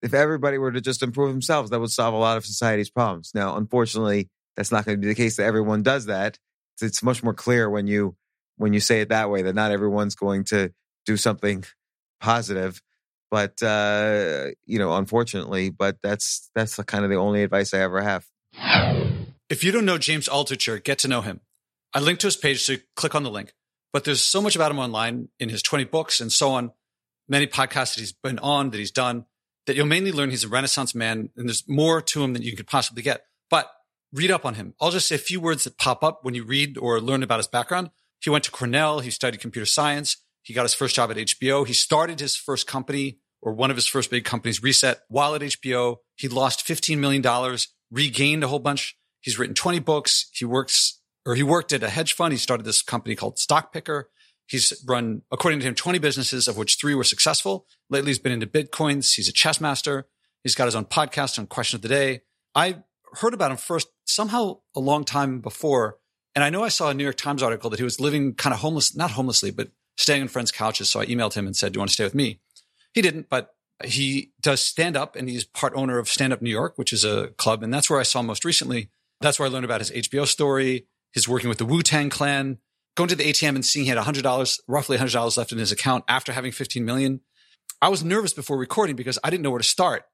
If everybody were to just improve themselves, that would solve a lot of society's problems. Now, unfortunately, that's not going to be the case that everyone does that. It's much more clear when you say it that way, that not everyone's going to do something positive. But, unfortunately, but that's the kind of the only advice I ever have. If you don't know James Altucher, get to know him. I linked to his page, so click on the link. But there's so much about him online in his 20 books and so on, many podcasts that he's been on, that he's done, that you'll mainly learn he's a Renaissance man and there's more to him than you could possibly get. But read up on him. I'll just say a few words that pop up when you read or learn about his background. He went to Cornell. He studied computer science. He got his first job at HBO. He started his first company, or one of his first big companies, Reset, while at HBO. He lost $15 million, regained a whole bunch. He's written 20 books. He worked at a hedge fund. He started this company called Stock Picker. He's run, according to him, 20 businesses, of which 3 were successful. Lately, he's been into Bitcoins. He's a chess master. He's got his own podcast on Question of the Day. I heard about him first somehow a long time before. And I know I saw a New York Times article that he was living kind of homeless, not homelessly, but staying on friends' couches. So I emailed him and said, do you want to stay with me? He didn't, but he does stand-up, and he's part owner of Stand Up New York, which is a club. And that's where I saw him most recently. That's where I learned about his HBO story, his working with the Wu-Tang Clan, going to the ATM and seeing he had roughly $100 left in his account after having $15 million. I was nervous before recording because I didn't know where to start,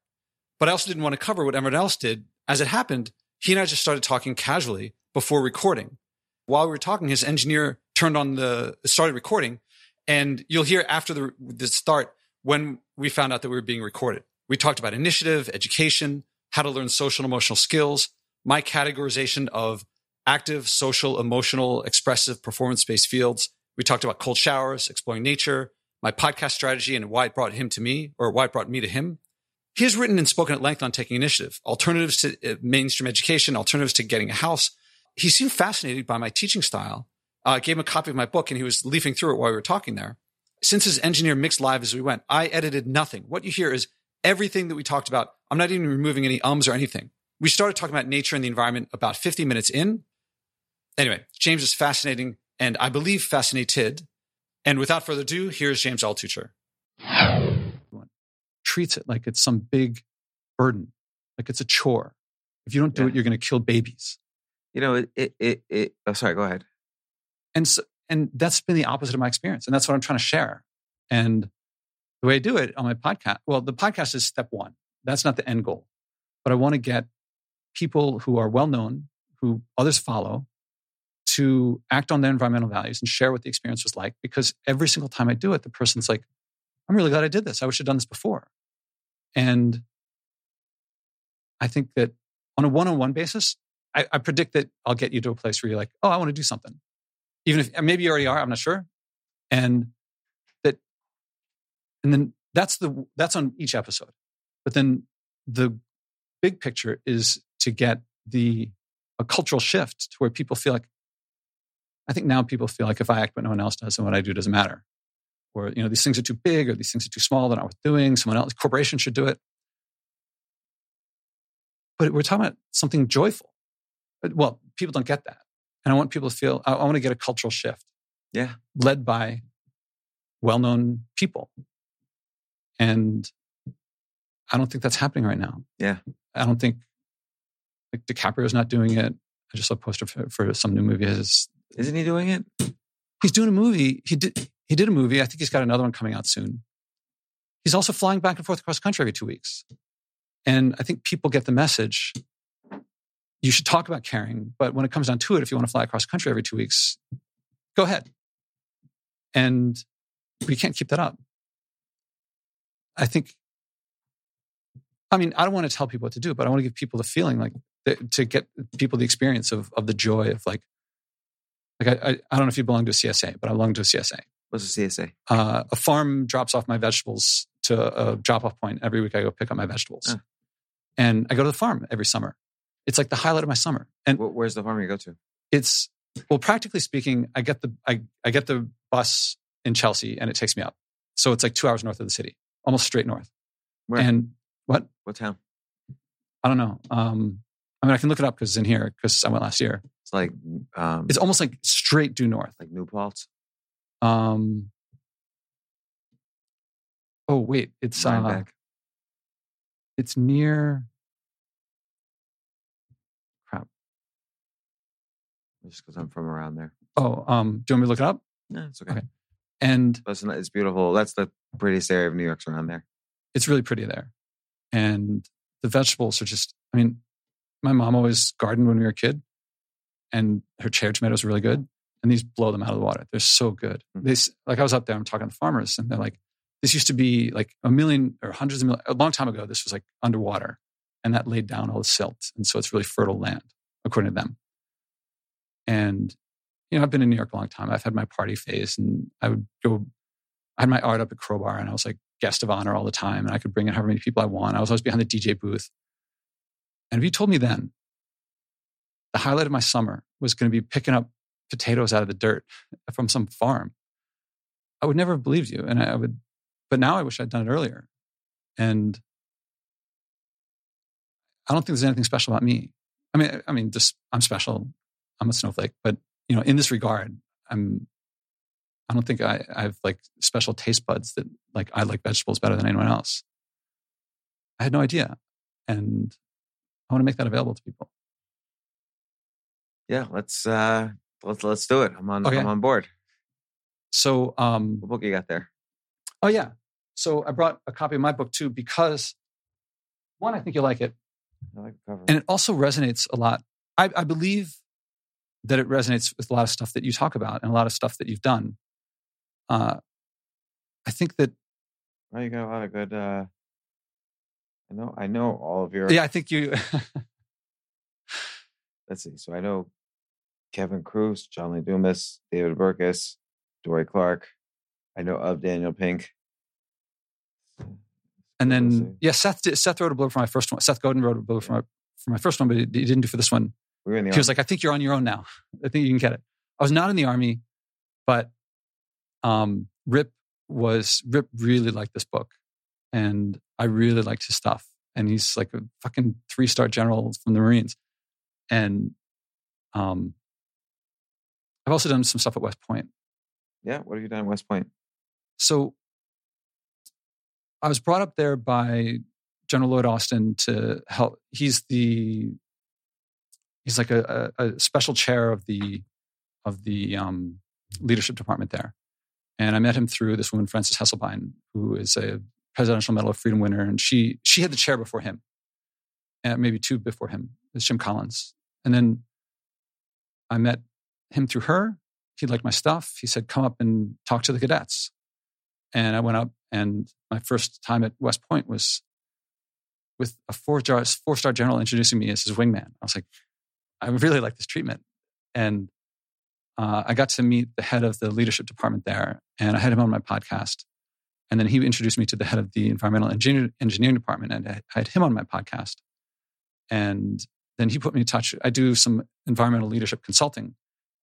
but I also didn't want to cover what everyone else did. As it happened, he and I just started talking casually before recording. While we were talking, his engineer started recording, and you'll hear after the start when we found out that we were being recorded. We talked about initiative, education, how to learn social and emotional skills, my categorization of active, social, emotional, expressive, performance-based fields. We talked about cold showers, exploring nature, my podcast strategy, and why it brought him to me, or why it brought me to him. He has written and spoken at length on taking initiative, alternatives to mainstream education, alternatives to getting a house. He seemed fascinated by my teaching style. I gave him a copy of my book, and he was leafing through it while we were talking there. Since his engineer mixed live as we went, I edited nothing. What you hear is everything that we talked about. I'm not even removing any ums or anything. We started talking about nature and the environment about 50 minutes in. Anyway, James is fascinating, and I believe fascinated. And without further ado, here's James Altucher. Everyone treats it like it's some big burden, like it's a chore. If you don't do it, you're going to kill babies. Sorry, go ahead. And that's been the opposite of my experience. And that's what I'm trying to share. And the way I do it on my podcast, well, the podcast is step one. That's not the end goal. But I want to get people who are well-known, who others follow, to act on their environmental values and share what the experience was like. Because every single time I do it, the person's like, I'm really glad I did this. I wish I'd done this before. And I think that on a one-on-one basis, I predict that I'll get you to a place where you're like, oh, I want to do something. Even if maybe you already are, I'm not sure. And then that's on each episode. But then the big picture is to get a cultural shift to where people feel like, I think now people feel like if I act but no one else does, then what I do doesn't matter. Or, these things are too big, or these things are too small, they're not worth doing, someone else, corporation should do it. But we're talking about something joyful. Well, people don't get that. And I want people to feel, I want to get a cultural shift. Yeah. Led by well-known people. And I don't think that's happening right now. Yeah. I don't think DiCaprio's not doing it. I just saw a poster for some new movie. Isn't he doing it? He's doing a movie. He did a movie. I think he's got another one coming out soon. He's also flying back and forth across the country every 2 weeks. And I think people get the message. You should talk about caring, but when it comes down to it, if you want to fly across the country every 2 weeks, go ahead. And we can't keep that up. I don't want to tell people what to do, but I want to give people the feeling, to get people the experience of the joy of I don't know if you belong to a CSA, but I belong to a CSA. What's a CSA? A farm drops off my vegetables to a drop-off point. Every week I go pick up my vegetables. Oh. And I go to the farm every summer. It's like the highlight of my summer. And where's the farm you go to? It's, well, practically speaking, I get the bus in Chelsea and it takes me up. So it's like 2 hours north of the city, almost straight north. Where? And what? What town? I don't know. I can look it up because it's in here because I went last year. It's like... it's almost like straight due north. Like New Paltz? It's... It's near. Crap. Just because I'm from around there. Oh, do you want me to look it up? No, it's okay. And listen, it's beautiful. That's the prettiest area of New York's around there. It's really pretty there. And the vegetables are just, I mean, my mom always gardened when we were a kid, and her cherry tomatoes are really good. And these blow them out of the water. They're so good. Mm-hmm. They, like I was up there, I'm talking to farmers, and they're like, this used to be like a million or hundreds of million, a long time ago, this was like underwater. And that laid down all the silt. And so it's really fertile land, according to them. And, you know, I've been in New York a long time. I've had my party phase, and I would go, I had my art up at Crowbar, and I was like guest of honor all the time. And I could bring in however many people I want. I was always behind the DJ booth. And if you told me then, the highlight of my summer was going to be picking up potatoes out of the dirt from some farm, I would never have believed you. And I would, but now I wish I'd done it earlier. And I don't think there's anything special about me. I mean, just, I'm special. I'm a snowflake, but you know, in this regard, I don't think I have like special taste buds that like, I like vegetables better than anyone else. I had no idea. And I want to make that available to people. Yeah. Let's do it. I'm on board. So, what book you got there? Oh yeah. So I brought a copy of my book too, because one, I think you'll like it. I like the cover. And it also resonates a lot. I believe that it resonates with a lot of stuff that you talk about and a lot of stuff that you've done. I think that. Well, you got a lot of good, I know all of your. Yeah, I think you. Let's see. So I know Kevin Cruz, John Lee Dumas, David Burkus, Dory Clark. I know of Daniel Pink. And then, yeah, Seth wrote a blurb for my first one. Seth Godin wrote a blurb for my first one, but he didn't do for this one. We were in the army. He was like, I think you're on your own now. I think you can get it. I was not in the army, but Rip really liked this book. And I really liked his stuff. And he's like a fucking 3-star general from the Marines. And I've also done some stuff at West Point. Yeah, what have you done at West Point? So I was brought up there by General Lloyd Austin to help. He's like a special chair of the leadership department there. And I met him through this woman, Frances Hesselbein, who is a Presidential Medal of Freedom winner. And she had the chair before him, and maybe two before him. It's Jim Collins. And then I met him through her. He liked my stuff. He said, come up and talk to the cadets. And I went up, and my first time at West Point was with a 4-star general introducing me as his wingman. I was like, I really like this treatment. And I got to meet the head of the leadership department there, and I had him on my podcast. And then he introduced me to the head of the environmental engineering department, and I had him on my podcast. And then he put me in touch. I do some environmental leadership consulting.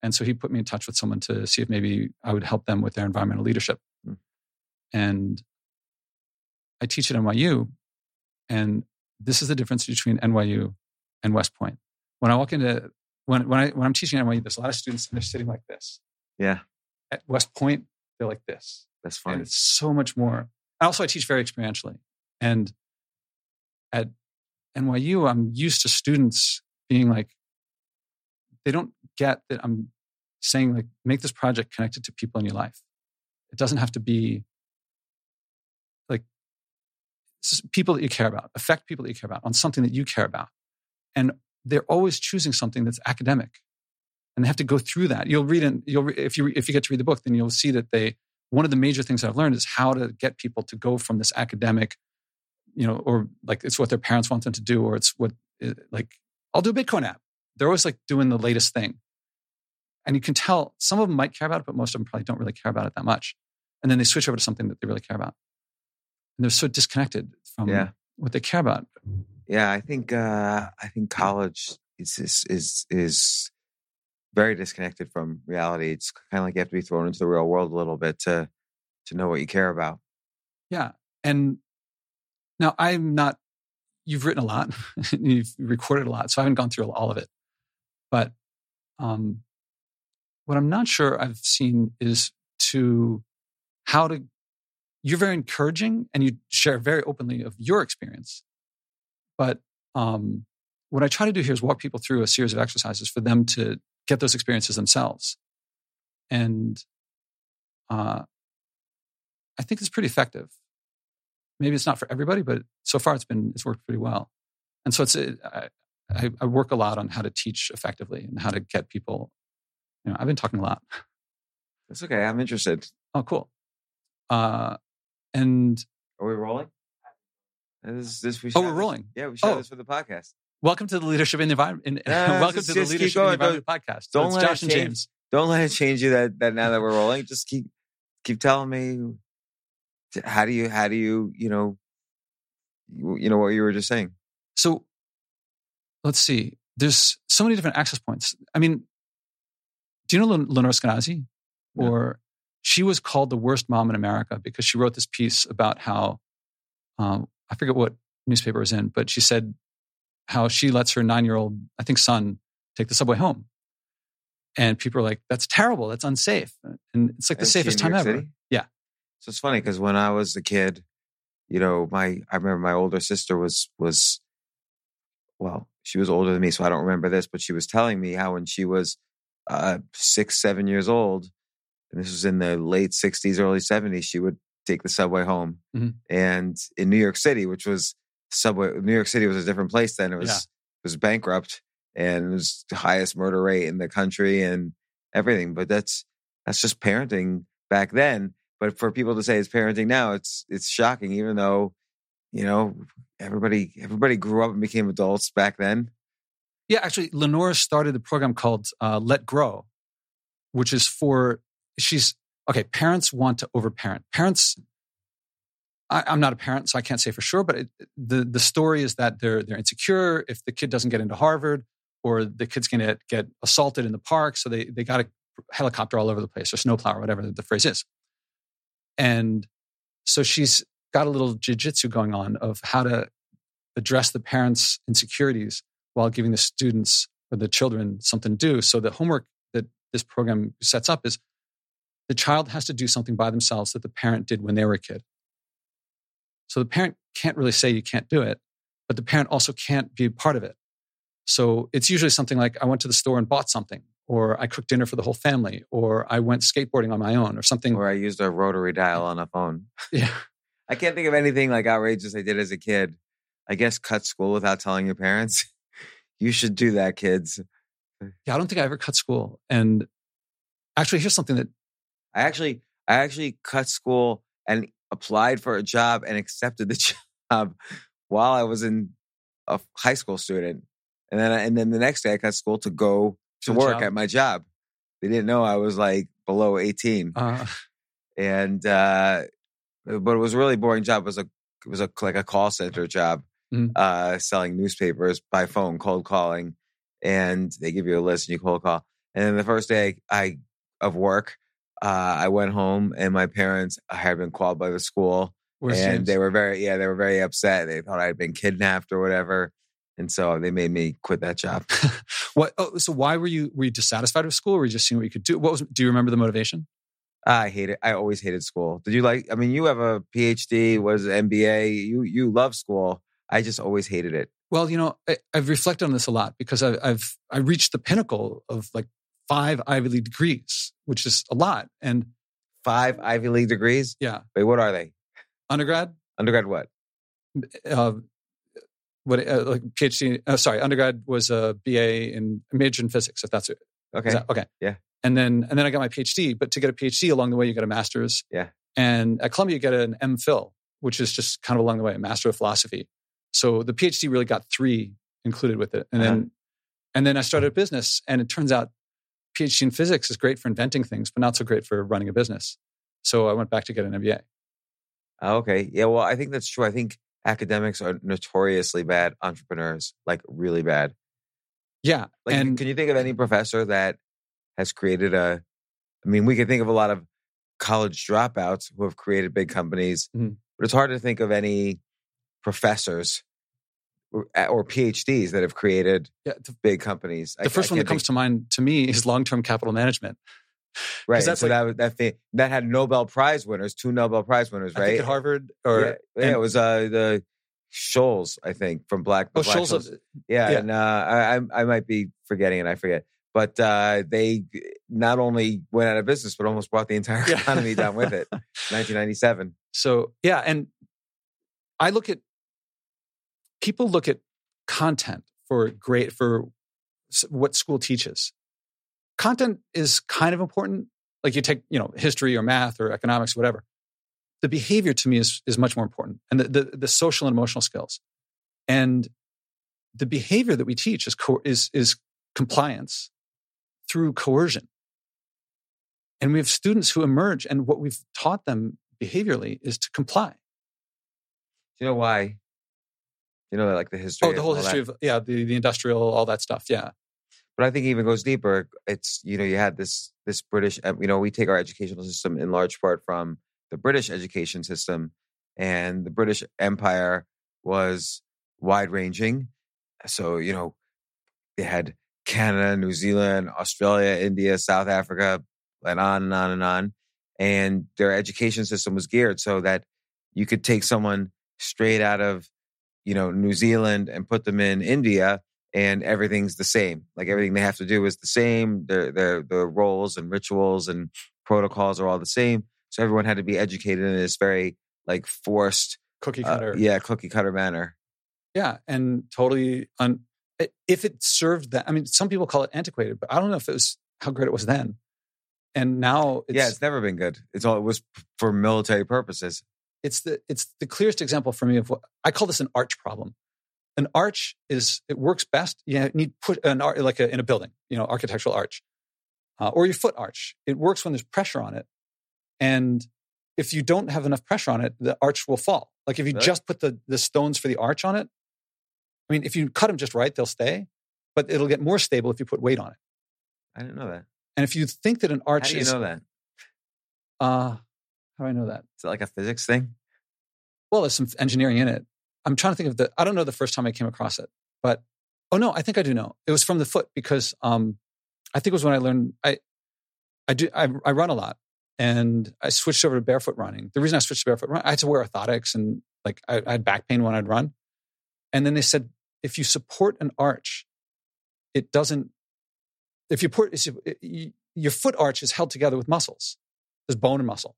And so he put me in touch with someone to see if maybe I would help them with their environmental leadership. Mm. And I teach at NYU. And this is the difference between NYU and West Point. When I walk into, when I'm teaching at NYU, there's a lot of students and they're sitting like this. Yeah. At West Point, they're like this. That's fine. And it's so much more. Also, I teach very experientially. And at NYU, I'm used to students being like, they don't get that I'm saying like, make this project connected to people in your life. It doesn't have to be like people that you care about, affect people that you care about on something that you care about. And they're always choosing something that's academic, and they have to go through that. You'll read it. If you get to read the book, then you'll see that one of the major things I've learned is how to get people to go from this academic, you know, or like it's what their parents want them to do, or it's what, like, I'll do a Bitcoin app. They're always like doing the latest thing. And you can tell some of them might care about it, but most of them probably don't really care about it that much. And then they switch over to something that they really care about. And they're so disconnected from what they care about. Yeah, I think college is very disconnected from reality. It's kind of like you have to be thrown into the real world a little bit to know what you care about. Yeah. And now you've written a lot, you've recorded a lot, so I haven't gone through all of it. But what I'm not sure I've seen is you're very encouraging, and you share very openly of your experience. But what I try to do here is walk people through a series of exercises for them to get those experiences themselves. And I think it's pretty effective. Maybe it's not for everybody, but so far it's worked pretty well. And so I work a lot on how to teach effectively and how to get people. You know, I've been talking a lot. That's okay. I'm interested. Oh, cool. And are we rolling? We're rolling. Yeah, we shot this for the podcast. Welcome to the Leadership in the Environment. Welcome to the Leadership in the Environment podcast. Don't let Josh and James. Don't let it change you. That now that we're rolling, just keep telling me how do you you know what you were just saying. So let's see. There's so many different access points. I mean, do you know Lenore Skenazy? No. Or she was called the worst mom in America because she wrote this piece about how I forget what newspaper it was in, but she said how she lets her 9-year-old, I think, son take the subway home. And people are like, that's terrible. That's unsafe. And it's like the safest time ever. City? Yeah. So it's funny because when I was a kid, I remember my older sister was she was older than me, so I don't remember this, but she was telling me how when she was 6-7 years old, and this was in the late 60s, early 70s, she would take the subway home. Mm-hmm. And in New York City, which was New York City was a different place then. It was bankrupt. And it was the highest murder rate in the country and everything. But that's just parenting back then. But for people to say it's parenting now, it's shocking, even though, everybody grew up and became adults back then. Yeah, actually, Lenore started a program called Let Grow, which is for... parents want to overparent. Parents... I'm not a parent, so I can't say for sure, but the story is that they're insecure if the kid doesn't get into Harvard, or the kid's going to get assaulted in the park, so they got a helicopter all over the place, or snowplow, or whatever the phrase is. And so she's got a little jiu-jitsu going on of how to address the parents' insecurities while giving the students or the children something to do. So the homework that this program sets up is the child has to do something by themselves that the parent did when they were a kid. So the parent can't really say you can't do it, but the parent also can't be part of it. So it's usually something like, I went to the store and bought something, or I cooked dinner for the whole family, or I went skateboarding on my own, or something. Or I used a rotary dial on a phone. Yeah. I can't think of anything like outrageous I did as a kid. I guess cut school without telling your parents. You should do that, kids. Yeah, I don't think I ever cut school. And actually, here's something that... I actually cut school and... applied for a job and accepted the job while I was in a high school student. And then the next day I cut school to go to work at my job. They didn't know I was like below 18. But it was a really boring job. It was like a call center job, selling newspapers by phone, cold calling. And they give you a list and you cold call. And then the first day of work, I went home and my parents had been called by the school. They were very upset. They thought I had been kidnapped or whatever. And so they made me quit that job. So why were you dissatisfied with school? Or were you just seeing what you could do? Do you remember the motivation? I hate it. I always hated school. You have a PhD, was an MBA. You love school. I just always hated it. Well, I've reflected on this a lot because I reached the pinnacle of 5 Ivy League degrees, which is a lot. And 5 Ivy League degrees? Yeah. Wait, what are they? Undergrad? Undergrad what? PhD? Undergrad was a BA in major in physics, if that's it. Okay. Okay. Yeah. And then I got my PhD. But to get a PhD along the way, you get a master's. Yeah. And at Columbia, you get an MPhil, which is just kind of along the way, a master of philosophy. So the PhD really got 3 included with it. And then I started a business, and it turns out PhD in physics is great for inventing things, but not so great for running a business. So I went back to get an MBA. Okay. Yeah, well, I think that's true. I think academics are notoriously bad entrepreneurs, really bad. Yeah. Can you think of any professor that has created we can think of a lot of college dropouts who have created big companies, but it's hard to think of any professors or PhDs that have created big companies. The first one that comes to mind to me is long-term capital management. Right. So that had Nobel Prize winners, 2 Nobel Prize winners, right? I think at Harvard, it was the Scholes, I think, from Black-Scholes. Yeah, yeah, and I might be forgetting it. I forget. But they not only went out of business, but almost brought the entire economy down with it. 1997. So, yeah. And I look at, people look at content for what school teaches. Content is kind of important. Like you take, history or math or economics, whatever. The behavior to me is much more important. And the social and emotional skills. And the behavior that we teach is compliance through coercion. And we have students who emerge, and what we've taught them behaviorally is to comply. Do you know why? You know, like the history. Oh, the whole history of, the industrial, all that stuff. Yeah. But I think it even goes deeper. It's, you had this British, we take our educational system in large part from the British education system, and the British Empire was wide-ranging. So, they had Canada, New Zealand, Australia, India, South Africa, and on and on and on. And their education system was geared so that you could take someone straight out of, New Zealand and put them in India, and everything's the same. Like everything they have to do is the same. Their roles and rituals and protocols are all the same. So everyone had to be educated in this very forced cookie cutter manner. Yeah, and totally. If it served that, some people call it antiquated, but I don't know if it was how great it was then. And now, it's never been good. It's all it was for military purposes. It's the clearest example for me of what I call this an arch problem. An arch works best. You need put an arch in a building, architectural arch, or your foot arch. It works when there's pressure on it. And if you don't have enough pressure on it, the arch will fall. Like if you just put the stones for the arch on it, if you cut them just right, they'll stay, but it'll get more stable if you put weight on it. I didn't know that. And if you think that an arch is... How do you know that? How do I know that? Is it like a physics thing? Well, there's some engineering in it. I'm trying to think of I don't know the first time I came across it, but... Oh no, I think I do know. It was from the foot because I think it was when I learned... I run a lot. And I switched over to barefoot running. The reason I switched to barefoot running, I had to wear orthotics, and I had back pain when I'd run. And then they said, if you support an arch, it doesn't. If you your foot arch is held together with muscles, there's bone and muscle,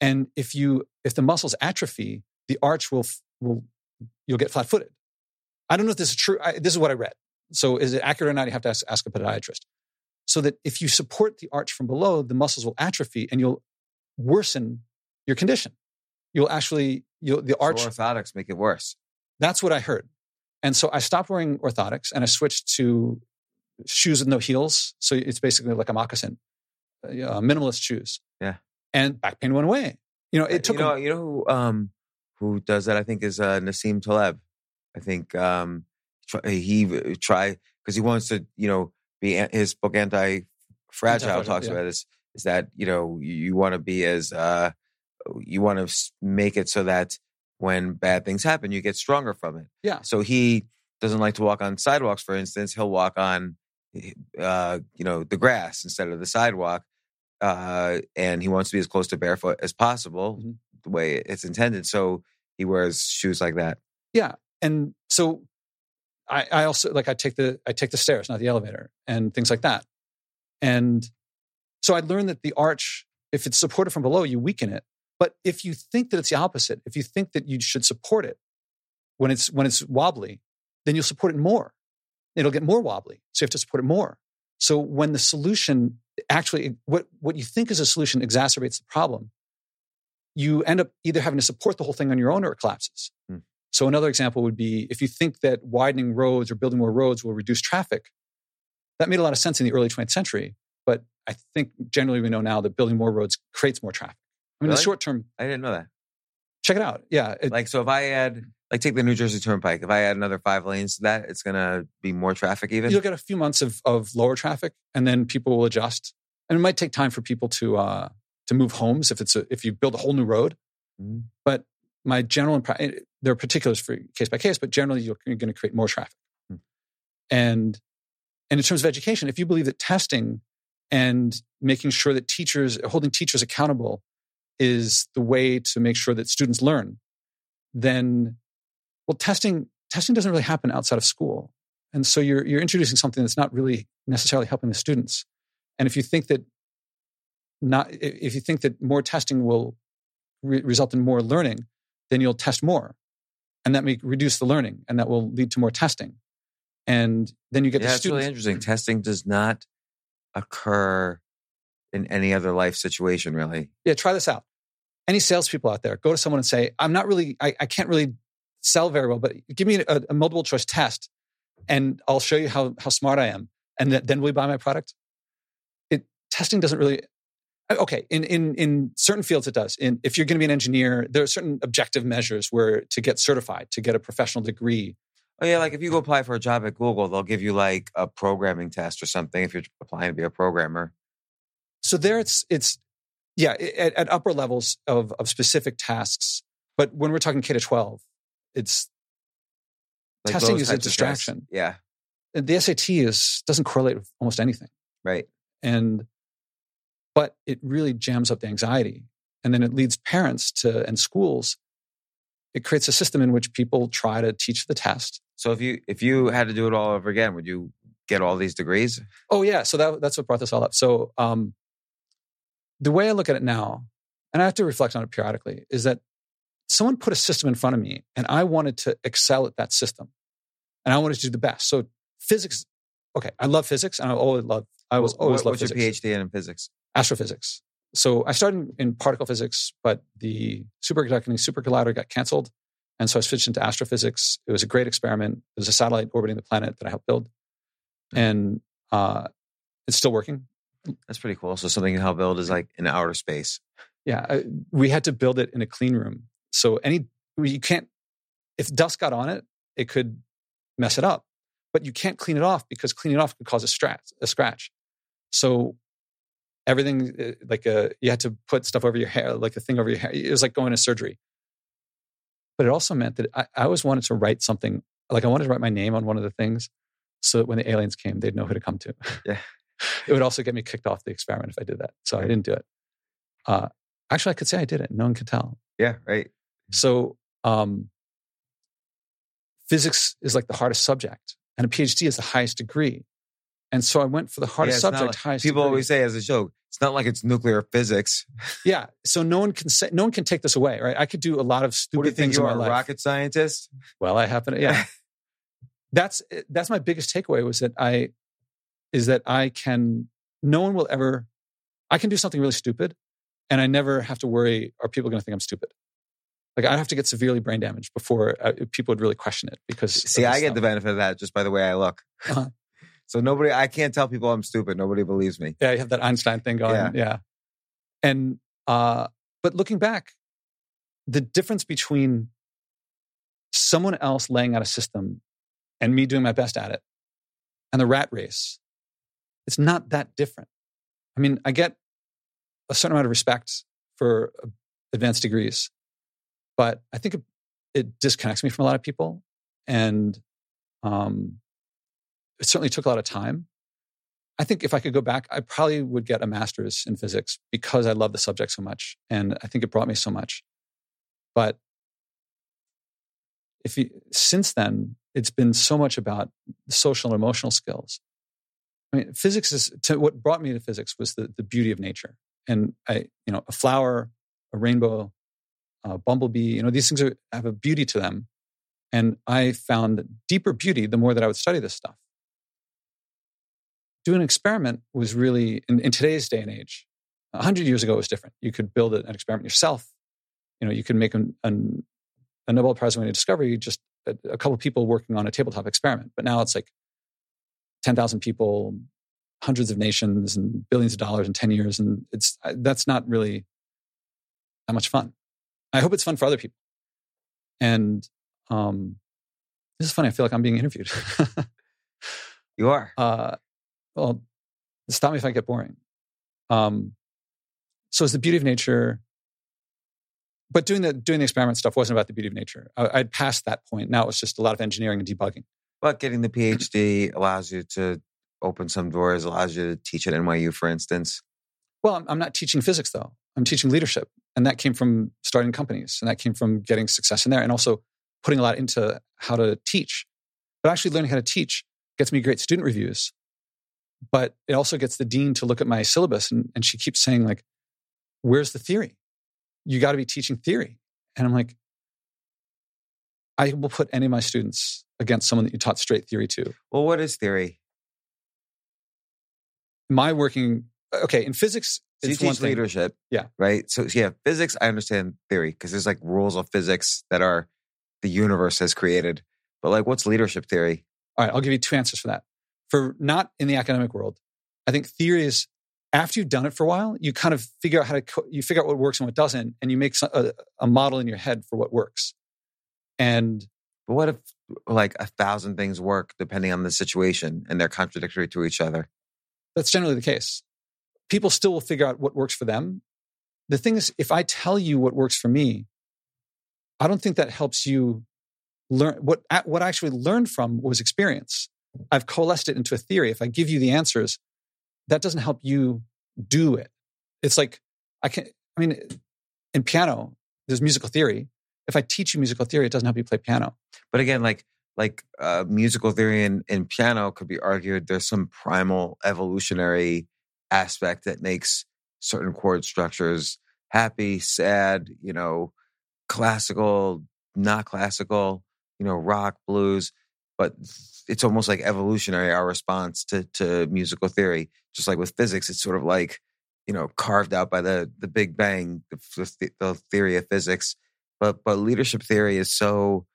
and if the muscles atrophy, the arch will you'll get flat footed. I don't know if this is true. This is what I read. So is it accurate or not? You have to ask a podiatrist. So that if you support the arch from below, the muscles will atrophy and you'll worsen your condition. The arch... So orthotics make it worse. That's what I heard. And so I stopped wearing orthotics and I switched to shoes with no heels. So it's basically like a moccasin, minimalist shoes. Yeah. And back pain went away. It took... who does that, I think, is Nassim Taleb. I think because he wants to, his book Anti-Fragile talks about this, is that, you want to be as, you want to make it so that when bad things happen, you get stronger from it. Yeah. So he doesn't like to walk on sidewalks, for instance. He'll walk on, the grass instead of the sidewalk. And he wants to be as close to barefoot as possible, mm-hmm. the way it's intended. So he wears shoes like that. Yeah. And so... I also I take the stairs, not the elevator, and things like that. And so I learned that the arch, if it's supported from below, you weaken it. But if you think that it's the opposite, if you think that you should support it when it's wobbly, then you'll support it more. It'll get more wobbly. So you have to support it more. So when the solution actually what you think is a solution exacerbates the problem, you end up either having to support the whole thing on your own or it collapses. Mm. So another example would be if you think that widening roads or building more roads will reduce traffic, that made a lot of sense in the early 20th century. But I think generally we know now that building more roads creates more traffic. In the short term... I didn't know that. Check it out. Yeah. So if I add... take the New Jersey Turnpike. If I add another 5 lanes to that, it's going to be more traffic even? You'll get a few months of lower traffic and then people will adjust. And it might take time for people to move homes if you build a whole new road. Mm-hmm. But my general... There are particulars for case by case, but generally you're going to create more traffic. Hmm. And in terms of education, if you believe that testing and making sure that holding teachers accountable is the way to make sure that students learn, then well, testing doesn't really happen outside of school. And so you're introducing something that's not really necessarily helping the students. And if you think that more testing will result in more learning, then you'll test more. And that may reduce the learning, and that will lead to more testing. And then you get the students. Yeah, it's really interesting. Testing does not occur in any other life situation, really. Yeah, try this out. Any salespeople out there, go to someone and say, I can't really sell very well, but give me a multiple choice test and I'll show you how smart I am. And then will you buy my product? Testing doesn't really... Okay, in certain fields it does. If you're going to be an engineer, there are certain objective measures where to get certified, to get a professional degree. Oh yeah, like if you go apply for a job at Google, they'll give you like a programming test or something if you're applying to be a programmer. So there it's at upper levels of specific tasks. But when we're talking K to 12, it's like testing is a distraction. Yeah, and the SAT doesn't correlate with almost anything. Right, but it really jams up the anxiety, and then it leads parents and schools. It creates a system in which people try to teach the test. So if you had to do it all over again, would you get all these degrees? Oh yeah, so that's what brought this all up. So the way I look at it now, and I have to reflect on it periodically, is that someone put a system in front of me and I wanted to excel at that system. And I wanted to do the best. So physics, okay, I love physics and I always loved physics. What's your PhD in physics? Astrophysics. So I started in particle physics, but the superconducting supercollider got canceled. And so I switched into astrophysics. It was a great experiment. It was a satellite orbiting the planet that I helped build. And it's still working. That's pretty cool. So something you helped build is like in outer space. Yeah. We had to build it in a clean room. So if dust got on it, it could mess it up. But you can't clean it off because cleaning it off could cause a scratch. So everything, you had to put stuff over your hair, like a thing over your hair. It was like going to surgery. But it also meant that I always wanted to write something. Like I wanted to write my name on one of the things so that when the aliens came, they'd know who to come to. Yeah. It would also get me kicked off the experiment if I did that. So I didn't do it. Actually, I could say I did it. No one could tell. Yeah, right. So physics is like the hardest subject. And a PhD is the highest degree. And so I went for the hardest subject, highest degree. People always say as a joke, it's not like it's nuclear physics. Yeah. So no one can take this away, right? I could do a lot of stupid things in my life. What do you think, you are a rocket scientist? Well, I happen to, yeah. That's my biggest takeaway was that I can do something really stupid and I never have to worry, are people going to think I'm stupid? Like I'd have to get severely brain damaged before people would really question it because... See, I get the benefit of that just by the way I look. Uh-huh. So I can't tell people I'm stupid. Nobody believes me. Yeah, you have that Einstein thing going. Yeah. Yeah. And, but looking back, the difference between someone else laying out a system and me doing my best at it and the rat race, it's not that different. I mean, I get a certain amount of respect for advanced degrees. But I think it disconnects me from a lot of people. And it certainly took a lot of time. I think if I could go back, I probably would get a master's in physics because I love the subject so much. And I think it brought me so much. But since then, it's been so much about social and emotional skills. I mean, what brought me to physics was the beauty of nature. And a flower, a rainbow, bumblebee, these things have a beauty to them. And I found deeper beauty the more that I would study this stuff. Doing an experiment was really, in today's day and age, 100 years ago it was different. You could build an experiment yourself. You could make a Nobel Prize winning discovery, just a couple of people working on a tabletop experiment. But now it's like 10,000 people, hundreds of nations, and billions of dollars in 10 years. And that's not really that much fun. I hope it's fun for other people. And this is funny. I feel like I'm being interviewed. You are. Well, stop me if I get boring. So it's the beauty of nature. But doing the experiment stuff wasn't about the beauty of nature. I'd passed that point. Now it's just a lot of engineering and debugging. But getting the PhD allows you to open some doors, allows you to teach at NYU, for instance. Well, I'm not teaching physics, though. I'm teaching leadership. And that came from starting companies. And that came from getting success in there. And also putting a lot into how to teach. But actually learning how to teach gets me great student reviews. But it also gets the dean to look at my syllabus, and she keeps saying, like, where's the theory? You got to be teaching theory. And I'm like, I will put any of my students against someone that you taught straight theory to. Well, what is theory? My working... Okay, in physics... So you teach leadership, yeah, right? So yeah, physics, I understand theory because there's like rules of physics that are the universe has created. But like, what's leadership theory? All right, I'll give you two answers for that. For not in the academic world, I think theory is after you've done it for a while, you kind of figure out how to, you figure out what works and what doesn't, and you make a model in your head for what works. And but what if like 1,000 things work depending on the situation and they're contradictory to each other? That's generally the case. People still will figure out what works for them. The thing is, if I tell you what works for me, I don't think that helps you learn. What I actually learned from was experience. I've coalesced it into a theory. If I give you the answers, that doesn't help you do it. It's like, in piano, there's musical theory. If I teach you musical theory, it doesn't help you play piano. But again, like musical theory and piano could be argued there's some primal evolutionary aspect that makes certain chord structures happy, sad, classical, not classical, rock, blues. But it's almost like evolutionary, our response to musical theory. Just like with physics, it's sort of like, carved out by the Big Bang, the theory of physics. But leadership theory is so,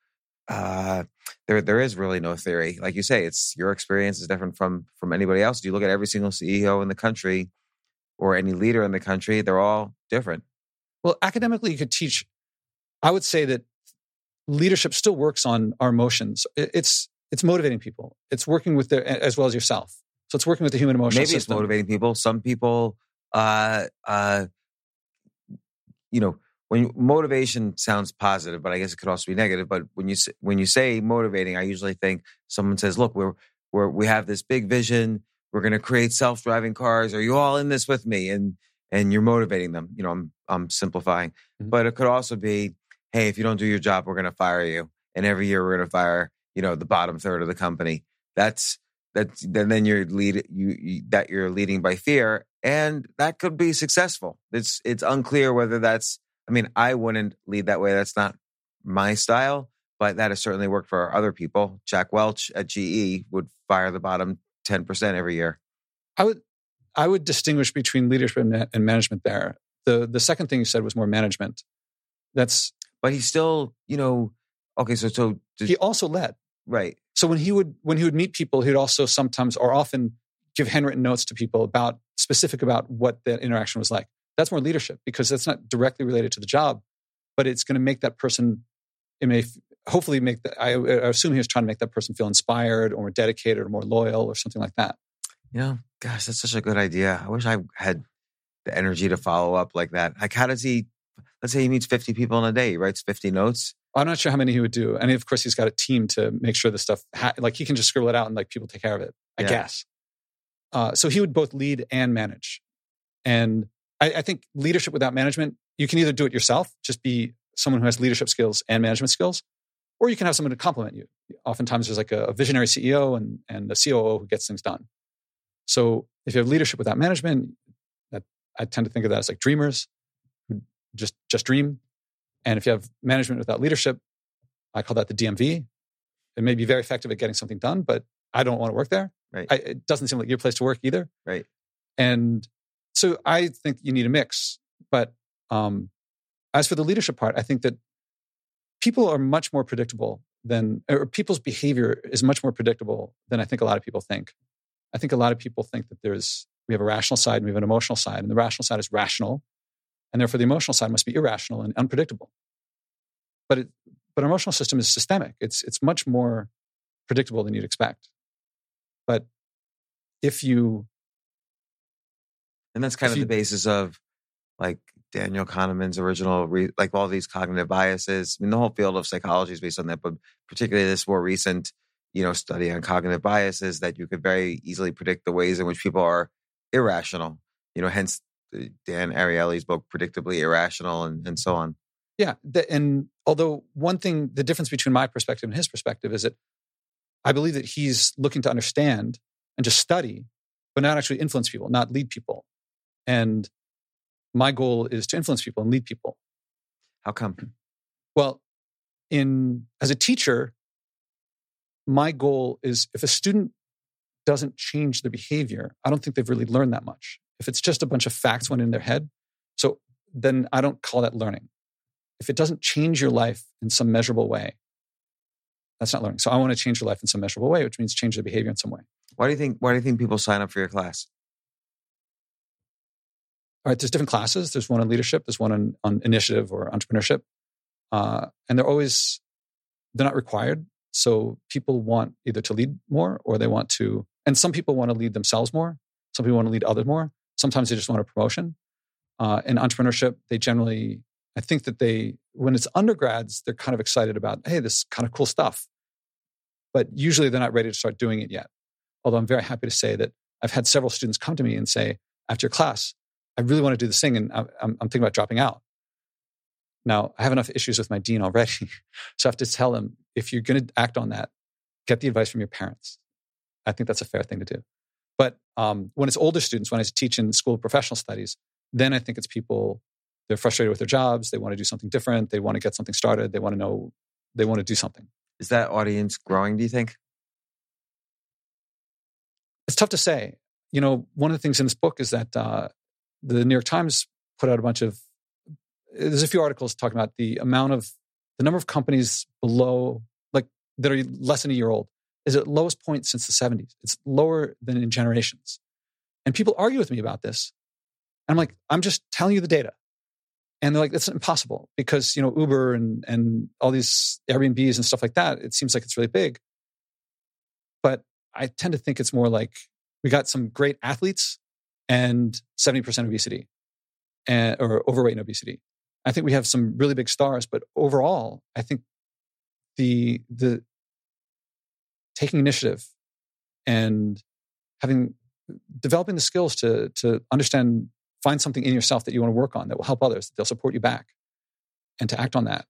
there is really no theory. Like you say, it's your experience is different from anybody else. You look at every single CEO in the country or any leader in the country, they're all different. Well, academically, you could teach, I would say that leadership still works on our emotions. It's motivating people. It's working with their, as well as yourself. So it's working with the human emotional system. Maybe it's motivating people. Some people, when motivation sounds positive, but I guess it could also be negative. But when you say motivating, I usually think someone says, "Look, we have this big vision. We're going to create self-driving cars. Are you all in this with me?" And you're motivating them. I'm simplifying, but it could also be, "Hey, if you don't do your job, we're going to fire you. And every year we're going to fire, the bottom third of the company." That's then you're leading by fear, and that could be successful. It's unclear whether that's. I wouldn't lead that way. That's not my style, but that has certainly worked for other people. Jack Welch at GE would fire the bottom 10% every year. I would distinguish between leadership and management there. The second thing you said was more management. But he still, okay. So he also led, right? So when he would meet people, he'd also sometimes or often give handwritten notes to people about what that interaction was like. That's more leadership because that's not directly related to the job, but it's going to make that person. It may hopefully make that. I assume he was trying to make that person feel inspired or more dedicated or more loyal or something like that. Gosh, that's such a good idea. I wish I had the energy to follow up like that. Like, how does he? Let's say he meets 50 people in a day. He writes 50 notes. I'm not sure how many he would do. And of course, he's got a team to make sure this stuff, like he can just scribble it out and like people take care of it, I guess. So he would both lead and manage. And I think leadership without management, you can either do it yourself, just be someone who has leadership skills and management skills, or you can have someone to complement you. Oftentimes there's like a visionary CEO and a COO who gets things done. So if you have leadership without management, that I tend to think of that as like dreamers who just dream. And if you have management without leadership, I call that the DMV. It may be very effective at getting something done, but I don't want to work there. Right. It doesn't seem like your place to work either. Right. And so I think you need a mix. But as for the leadership part, I think that people are much more predictable or people's behavior is much more predictable than I think a lot of people think. I think a lot of people think that we have a rational side and we have an emotional side, and the rational side is rational. And therefore, the emotional side must be irrational and unpredictable. But our emotional system is systemic. It's much more predictable than you'd expect. But if you... And that's kind of the basis of like Daniel Kahneman's original, like all these cognitive biases. The whole field of psychology is based on that, but particularly this more recent, study on cognitive biases that you could very easily predict the ways in which people are irrational, hence Dan Ariely's book, Predictably Irrational, and so on. Yeah. And although one thing, the difference between my perspective and his perspective is that I believe that he's looking to understand and just study, but not actually influence people, not lead people. And my goal is to influence people and lead people. How come? Well, as a teacher, my goal is if a student doesn't change their behavior, I don't think they've really learned that much. If it's just a bunch of facts went in their head, so then I don't call that learning. If it doesn't change your life in some measurable way, that's not learning. So I want to change your life in some measurable way, which means change their behavior in some way. Why do you think people sign up for your class? All right, there's different classes. There's one on leadership. There's one on initiative or entrepreneurship. And they're not required. So people want either to lead more or they want to, and some people want to lead themselves more. Some people want to lead others more. Sometimes they just want a promotion. In entrepreneurship, they generally, I think that when it's undergrads, they're kind of excited about, hey, this is kind of cool stuff. But usually they're not ready to start doing it yet. Although I'm very happy to say that I've had several students come to me and say, after your class, I really want to do this thing and I'm thinking about dropping out. Now, I have enough issues with my dean already. So I have to tell him, if you're going to act on that, get the advice from your parents. I think that's a fair thing to do. But when it's older students, when I teach in the School of Professional Studies, then I think it's people, they're frustrated with their jobs. They want to do something different. They want to get something started. They want to know, they want to do something. Is that audience growing, do you think? It's tough to say. You know, one of the things in this book is that the New York Times put out there's a few articles talking about the number of companies below, like that are less than a year old, is at lowest point since the 70s. It's lower than in generations. And people argue with me about this. And I'm like, I'm just telling you the data. And they're like, that's impossible because, you know, Uber and all these Airbnbs and stuff like that, it seems like it's really big. But I tend to think it's more like we got some great athletes and 70% obesity or overweight and obesity. I think we have some really big stars, but overall, I think the taking initiative and developing the skills to understand, find something in yourself that you want to work on that will help others, that they'll support you back, and to act on that.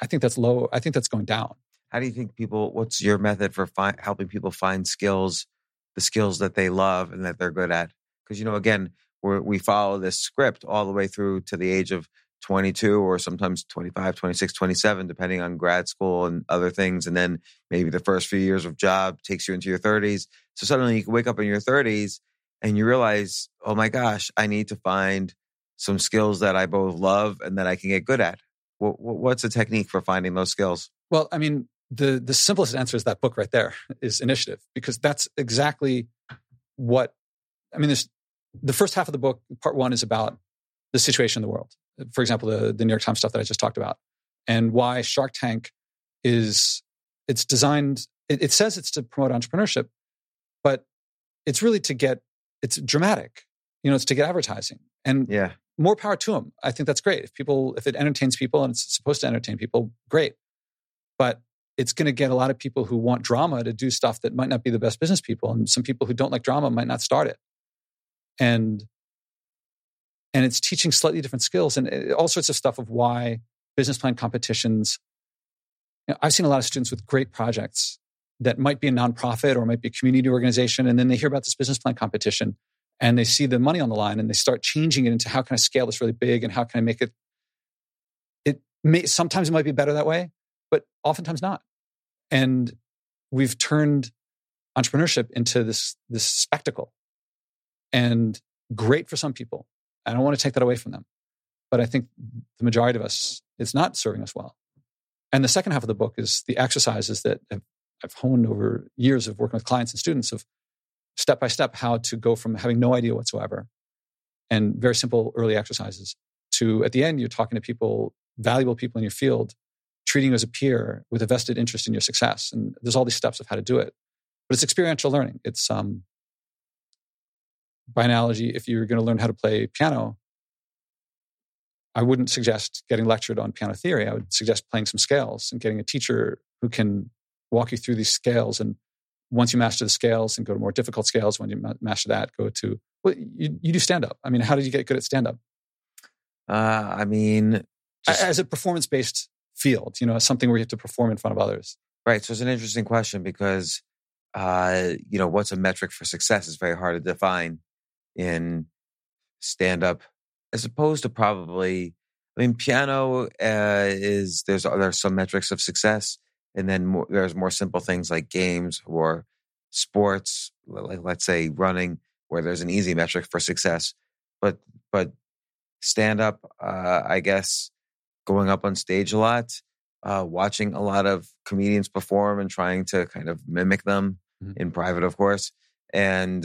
I think that's low. I think that's going down. How do you think what's your method for helping people find skills, the skills that they love and that they're good at? Because, you know, again, we follow this script all the way through to the age of 22 or sometimes 25, 26, 27, depending on grad school and other things. And then maybe the first few years of job takes you into your 30s. So suddenly you can wake up in your 30s and you realize, oh my gosh, I need to find some skills that I both love and that I can get good at. What's the technique for finding those skills? Well, I mean, the simplest answer is that book right there is initiative, because that's exactly what, I mean, the first half of the book, part one, is about the situation in the world. For example, the New York Times stuff that I just talked about, and why Shark Tank it's designed, it says it's to promote entrepreneurship, but it's really it's dramatic. You know, it's to get advertising. And yeah, more power to them. I think that's great. If it entertains people and it's supposed to entertain people, great. But it's going to get a lot of people who want drama to do stuff that might not be the best business people. And some people who don't like drama might not start it. And it's teaching slightly different skills and all sorts of stuff of why business plan competitions. You know, I've seen a lot of students with great projects that might be a nonprofit or might be a community organization. And then they hear about this business plan competition and they see the money on the line and they start changing it into, how can I scale this really big? And how can I make it, sometimes it might be better that way, but oftentimes not. And we've turned entrepreneurship into this spectacle, and great for some people. I don't want to take that away from them. But I think the majority of us, it's not serving us well. And the second half of the book is the exercises that I've honed over years of working with clients and students, of step by step how to go from having no idea whatsoever and very simple early exercises to, at the end, you're talking to people, valuable people in your field, treating you as a peer with a vested interest in your success. And there's all these steps of how to do it. But it's experiential learning. It's by analogy, if you're going to learn how to play piano, I wouldn't suggest getting lectured on piano theory. I would suggest playing some scales and getting a teacher who can walk you through these scales. And once you master the scales and go to more difficult scales, when you master that, you do stand-up. I mean, how did you get good at stand-up? I mean, As a performance-based field, you know, as something where you have to perform in front of others. Right. So it's an interesting question because, you know, what's a metric for success is very hard to define in stand-up as opposed to probably, I mean, piano there's some metrics of success. And then there's more simple things like games or sports, like let's say running, where there's an easy metric for success. But stand up, I guess, going up on stage a lot, watching a lot of comedians perform and trying to kind of mimic them in private, of course, and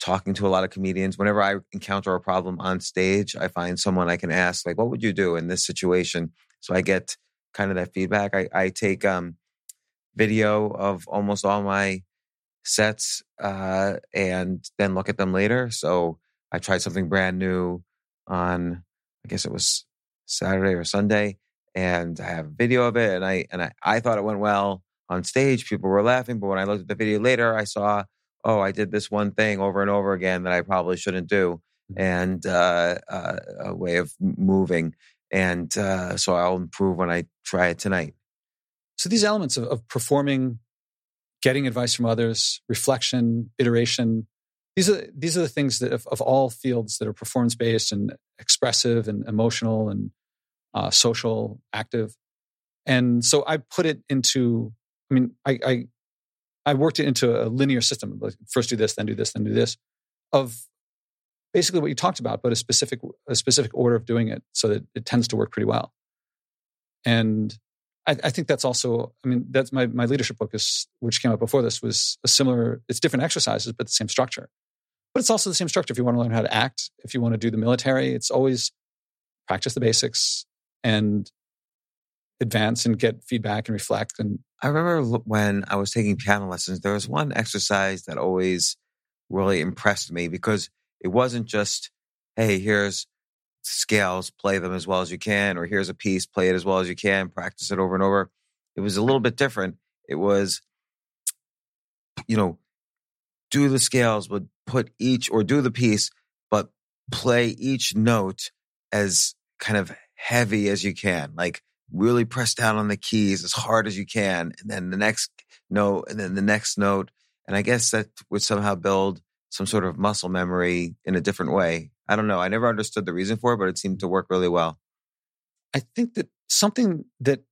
talking to a lot of comedians. Whenever I encounter a problem on stage, I find someone I can ask, like, what would you do in this situation? So I get kind of that feedback. I take video of almost all my sets and then look at them later. So I tried something brand new on, I guess it was Saturday or Sunday, and I have a video of it. And I thought it went well on stage. People were laughing. But when I looked at the video later, I saw, oh, I did this one thing over and over again that I probably shouldn't do. And a way of moving. And so I'll improve when I try it tonight. So these elements of performing, getting advice from others, reflection, iteration, these are the things that of all fields that are performance-based and expressive and emotional and social, active. And so I put it into, I mean, I worked it into a linear system. Like first do this, then do this, then do this. Of basically what you talked about, but a specific order of doing it so that it tends to work pretty well. And I think that's also, I mean, that's my leadership book, is, which came out before this, was a similar, it's different exercises, but the same structure. But it's also the same structure if you want to learn how to act, if you want to do the military. It's always practice the basics and advance and get feedback and reflect. And I remember when I was taking piano lessons, there was one exercise that always really impressed me because it wasn't just, hey, here's scales, play them as well as you can, or here's a piece, play it as well as you can, practice it over and over. It was a little bit different. It was, you know, do the scales, but put each, or do the piece, but play each note as kind of heavy as you can. Like really press down on the keys as hard as you can, and then the next note, and then the next note. And I guess that would somehow build some sort of muscle memory in a different way. I don't know. I never understood the reason for it, but it seemed to work really well. I think that something that,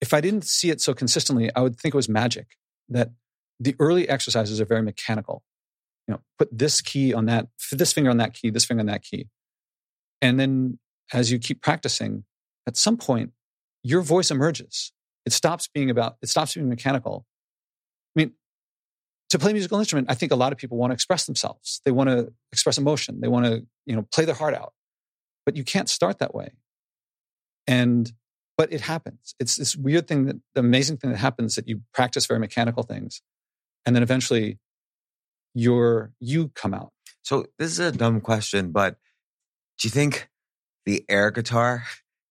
if I didn't see it so consistently, I would think it was magic, that the early exercises are very mechanical. You know, put this key on that, this finger on that key, this finger on that key. And then as you keep practicing, at some point, your voice emerges. It stops being mechanical. I mean, to play a musical instrument, I think a lot of people want to express themselves. They want to express emotion. They want to, you know, play their heart out. But you can't start that way. But it happens. It's this weird thing, that the amazing thing that happens, that you practice very mechanical things, and then eventually you come out. So this is a dumb question, but do you think the air guitar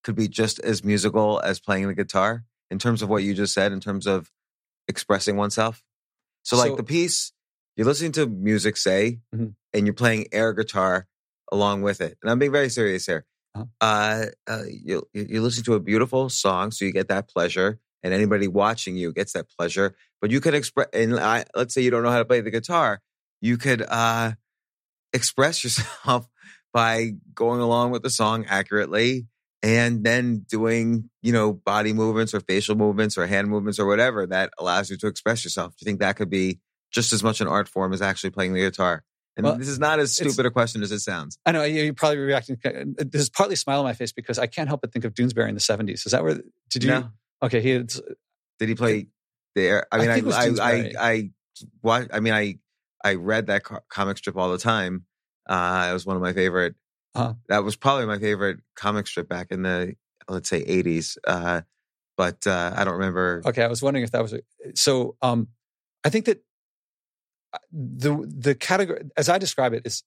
could be just as musical as playing the guitar in terms of what you just said, in terms of expressing oneself? So like the piece, you're listening to music, say, and you're playing air guitar along with it. And I'm being very serious here. You listen to a beautiful song, so you get that pleasure. And anybody watching you gets that pleasure. But you could express, and let's say you don't know how to play the guitar. You could express yourself by going along with the song accurately and then doing, you know, body movements or facial movements or hand movements or whatever that allows you to express yourself. Do you think that could be just as much an art form as actually playing the guitar? And well, this is not as stupid a question as it sounds. I know you're probably reacting. There's partly a smile on my face because I can't help but think of Doonesbury in the 70s. Is that where? Did you? No. Okay, did he play there? I mean, I read that comic strip all the time. It was one of my favorite. That was probably my favorite comic strip back in the, let's say, 80s. But I don't remember. Okay, I was wondering if that was... I think that the category, as I describe it, is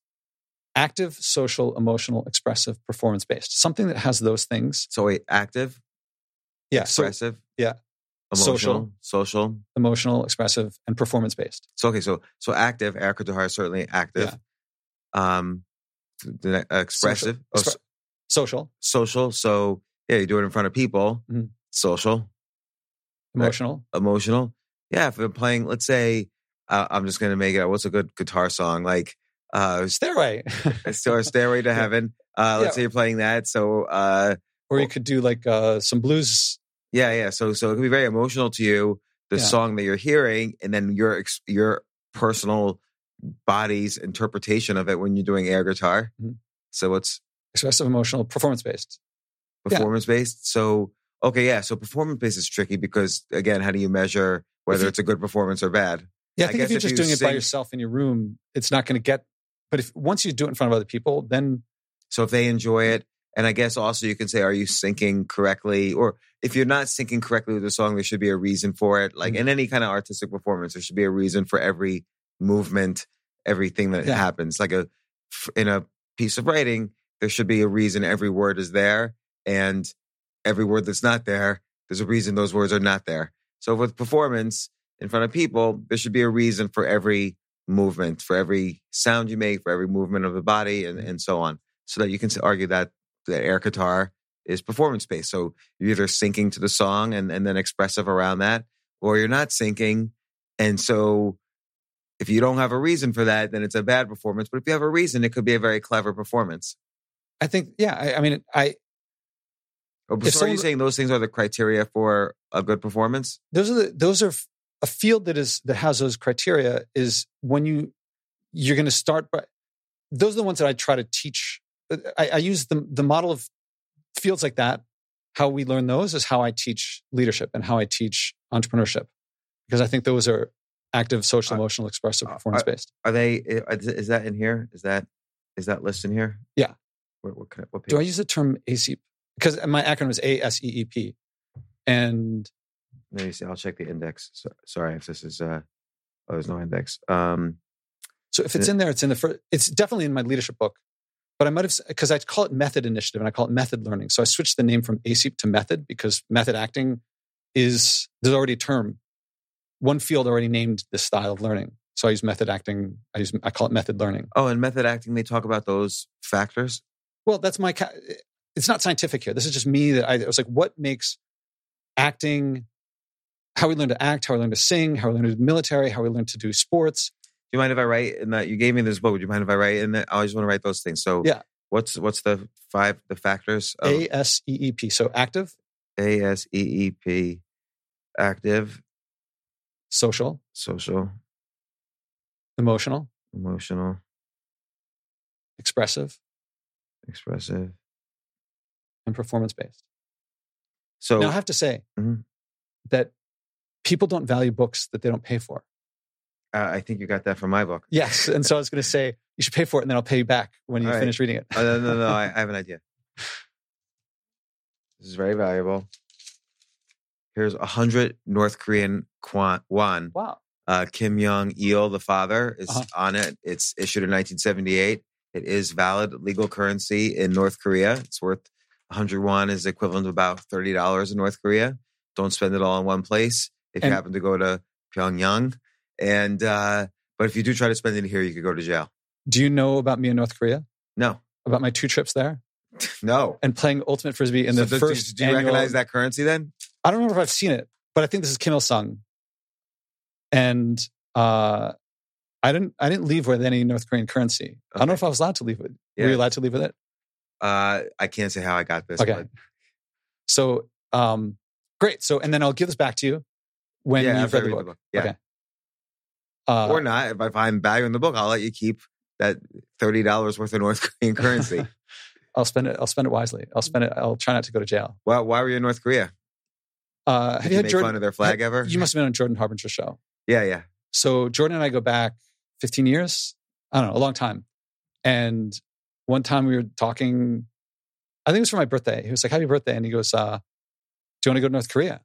active, social, emotional, expressive, performance-based. Something that has those things. So wait, active? Yeah. Expressive? Yeah. Emotional, social. Emotional, expressive, and performance-based. So, okay, so active, air guitar is certainly active. Yeah. Expressive, social. Social. Social. So, yeah, you do it in front of people. Mm-hmm. Social. Emotional. Emotional. Yeah, if I'm playing, let's say, I'm just going to make it, what's a good guitar song? Like, Stairway. Stairway to Heaven. Let's say you're playing that. So, or you could do like some blues. Yeah, yeah. So it can be very emotional to you, the song that you're hearing, and then your personal body's interpretation of it when you're doing air guitar. Mm-hmm. So it's expressive, emotional, performance-based. Performance-based. Yeah. So, okay, yeah. So performance-based is tricky because, again, how do you measure whether it's a good performance or bad? Yeah, I think if you're just doing it by yourself in your room, it's not going to get... But if once you do it in front of other people, then... So if they enjoy it, and I guess also you can say, are you syncing correctly? Or if you're not syncing correctly with the song, there should be a reason for it. Like in any kind of artistic performance, there should be a reason for every movement, everything that happens. Like in a piece of writing, there should be a reason every word is there. And every word that's not there, there's a reason those words are not there. So with performance in front of people, there should be a reason for every movement, for every sound you make, for every movement of the body, and so on. So that you can argue that the air guitar is performance-based. So you're either syncing to the song and then expressive around that, or you're not syncing. And so if you don't have a reason for that, then it's a bad performance. But if you have a reason, it could be a very clever performance. I think, yeah, I mean... So are you saying those things are the criteria for a good performance? Those are a field that has those criteria is when you're going to start by... Those are the ones that I try to teach. I use the model of fields like that. How we learn those is how I teach leadership and how I teach entrepreneurship, because I think those are active, social, emotional, expressive, performance based. Are they? Is that in here? Is that list in here? Yeah. What page? Do I use the term ASEEP? Because my acronym is ASEEP, and let me see. I'll check the index. So, sorry if this is. There's no index. So if it's in there, it's in the first. It's definitely in my leadership book. But I might have, because I call it method initiative and I call it method learning. So I switched the name from ASEEP to method, because method acting is, there's already a term. One field already named this style of learning. So I use method acting. I call it method learning. Oh, and method acting, they talk about those factors? Well, that's my, it's not scientific here. This is just me that I was like, what makes acting, how we learn to act, how we learn to sing, how we learn to do military, how we learn to do sports. Do you mind if I write in that? You gave me this book. Would you mind if I write in that? I just want to write those things. So what's the five, the factors? Of... ASEEP. So active. ASEEP. Active. Social. Social. Emotional. Emotional. Expressive. Expressive. And performance-based. So now I have to say that people don't value books that they don't pay for. I think you got that from my book. Yes. And so I was going to say, you should pay for it and then I'll pay you back when you finish reading it. Oh, no. I have an idea. This is very valuable. Here's 100 North Korean won. Wow. Kim Jong-il, the father, is on it. It's issued in 1978. It is valid legal currency in North Korea. It's worth 100 won is equivalent to about $30 in North Korea. Don't spend it all in one place. If you happen to go to Pyongyang. And, but if you do try to spend it here, you could go to jail. Do you know about me in North Korea? No. About my 2 trips there? No. And playing Ultimate Frisbee in the first Do you recognize that currency then? I don't remember if I've seen it, but I think this is Kim Il-sung. And, I didn't leave with any North Korean currency. Okay. I don't know if I was allowed to leave with it. Yeah. Were you allowed to leave with it? I can't say how I got this. Okay. But... So, great. So, and then I'll give this back to you when you've read the book. Yeah. Okay. Or not. If I find value in the book, I'll let you keep that $30 worth of North Korean currency. I'll spend it wisely. I'll try not to go to jail. Well, why were you in North Korea? Have you had Jordan, fun of their flag ever? You must have been on Jordan Harbinger's show. Yeah, yeah. So Jordan and I go back 15 years. I don't know, a long time. And one time we were talking, I think it was for my birthday. He was like, happy birthday. And he goes, do you want to go to North Korea?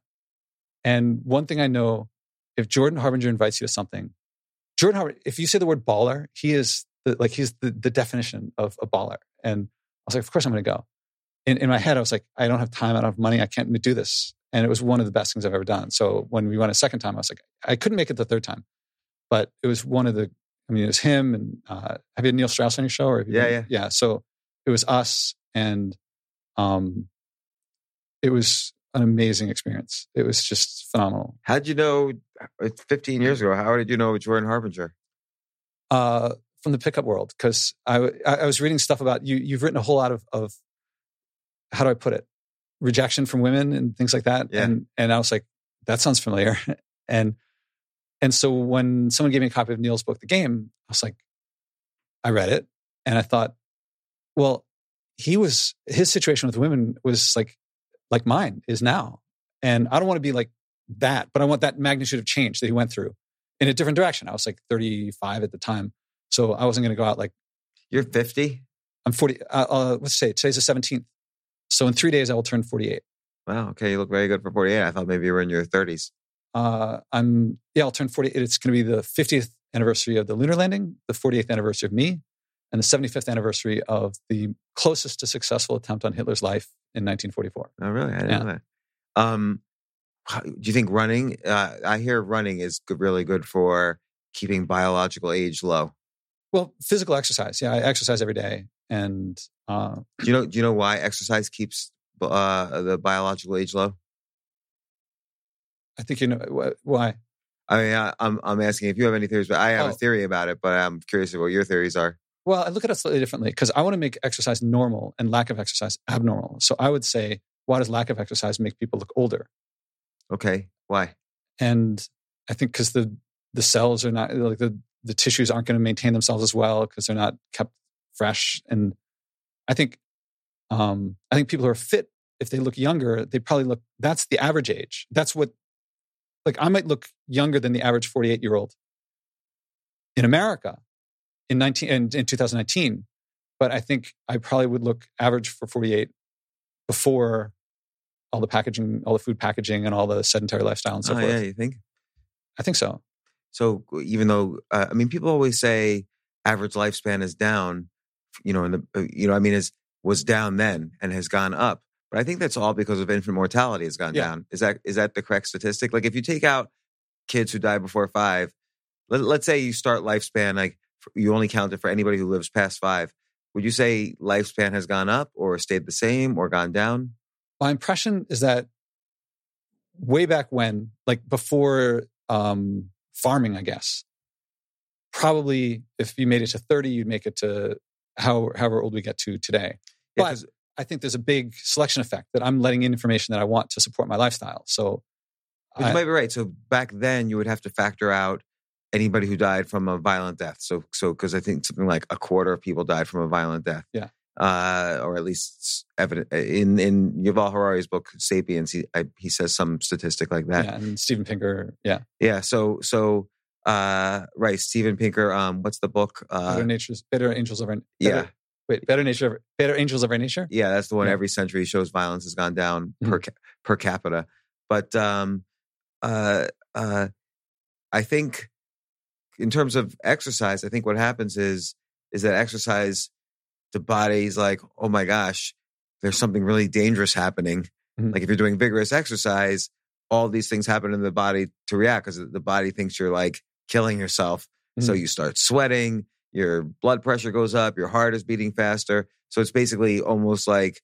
And one thing I know, if Jordan Harbinger invites you to something, Jordan Harbinger, if you say the word baller, he is he's the definition of a baller. And I was like, of course I'm going to go. In my head, I was like, I don't have time, I don't have money, I can't do this. And it was one of the best things I've ever done. So when we went a second time, I was like, I couldn't make it the third time. But it was one of the, I mean, it was him and have you had Neil Strauss on your show? Or have you been? So it was us and It was an amazing experience. It was just phenomenal. How'd you know, 15 years ago, how did you know Jordan Harbinger? From the pickup world, because I was reading stuff about you. You've written a whole lot of how do I put it? Rejection from women and things like that. Yeah. And I was like, that sounds familiar. And so when someone gave me a copy of Neil's book, The Game, I was like, I read it and I thought, well, his situation with women was like mine is now. And I don't want to be like that, but I want that magnitude of change that he went through in a different direction. I was like 35 at the time. So I wasn't going to go out like... You're 50? I'm 40. Let's say today's the 17th. So in 3 days, I will turn 48. Wow. Okay. You look very good for 48. I thought maybe you were in your 30s. I'll turn 48. It's going to be the 50th anniversary of the lunar landing, the 48th anniversary of me, and the 75th anniversary of the closest to successful attempt on Hitler's life in 1944. Oh, really? I didn't know that. Do you think running? I hear running is really good for keeping biological age low. Well, physical exercise. Yeah, I exercise every day. And do you know why exercise keeps the biological age low? I think you know why. I mean, I'm asking if you have any theories, but I have a theory about it. But I'm curious about what your theories are. Well, I look at it slightly differently because I want to make exercise normal and lack of exercise abnormal. So I would say, why does lack of exercise make people look older? Okay, why? And I think because the cells are not like the tissues aren't going to maintain themselves as well because they're not kept fresh. And I think people who are fit, if they look younger, they probably look. That's the average age. That's what. Like I might look younger than the average 48-year-old in America in 2019, but I think I probably would look average for 48 before all the packaging, all the food packaging, and all the sedentary lifestyle and so forth. Yeah, you think? I think so. So even though people always say average lifespan is down, was down then and has gone up. But I think that's all because of infant mortality has gone down. Is that the correct statistic? Like if you take out kids who die before 5, let's say you start lifespan, like you only count it for anybody who lives past 5. Would you say lifespan has gone up or stayed the same or gone down? My impression is that way back when, like before farming, I guess, probably if you made it to 30, you'd make it to however old we get to today. Yeah, but I think there's a big selection effect that I'm letting in information that I want to support my lifestyle. So you might be right. So back then you would have to factor out anybody who died from a violent death. So because I think something like a quarter of people died from a violent death. Yeah. Or at least evident in Yuval Harari's book *Sapiens*, he says some statistic like that. Yeah, and Steven Pinker. Yeah. So, Steven Pinker. What's the book? Better Angels of Our Nature. Yeah, that's the one. Yeah. Every century shows violence has gone down per capita, but I think in terms of exercise, I think what happens is that exercise. The body's like, oh my gosh, there's something really dangerous happening. Mm-hmm. Like if you're doing vigorous exercise, all these things happen in the body to react because the body thinks you're like killing yourself. Mm-hmm. So you start sweating, your blood pressure goes up, your heart is beating faster. So it's basically almost like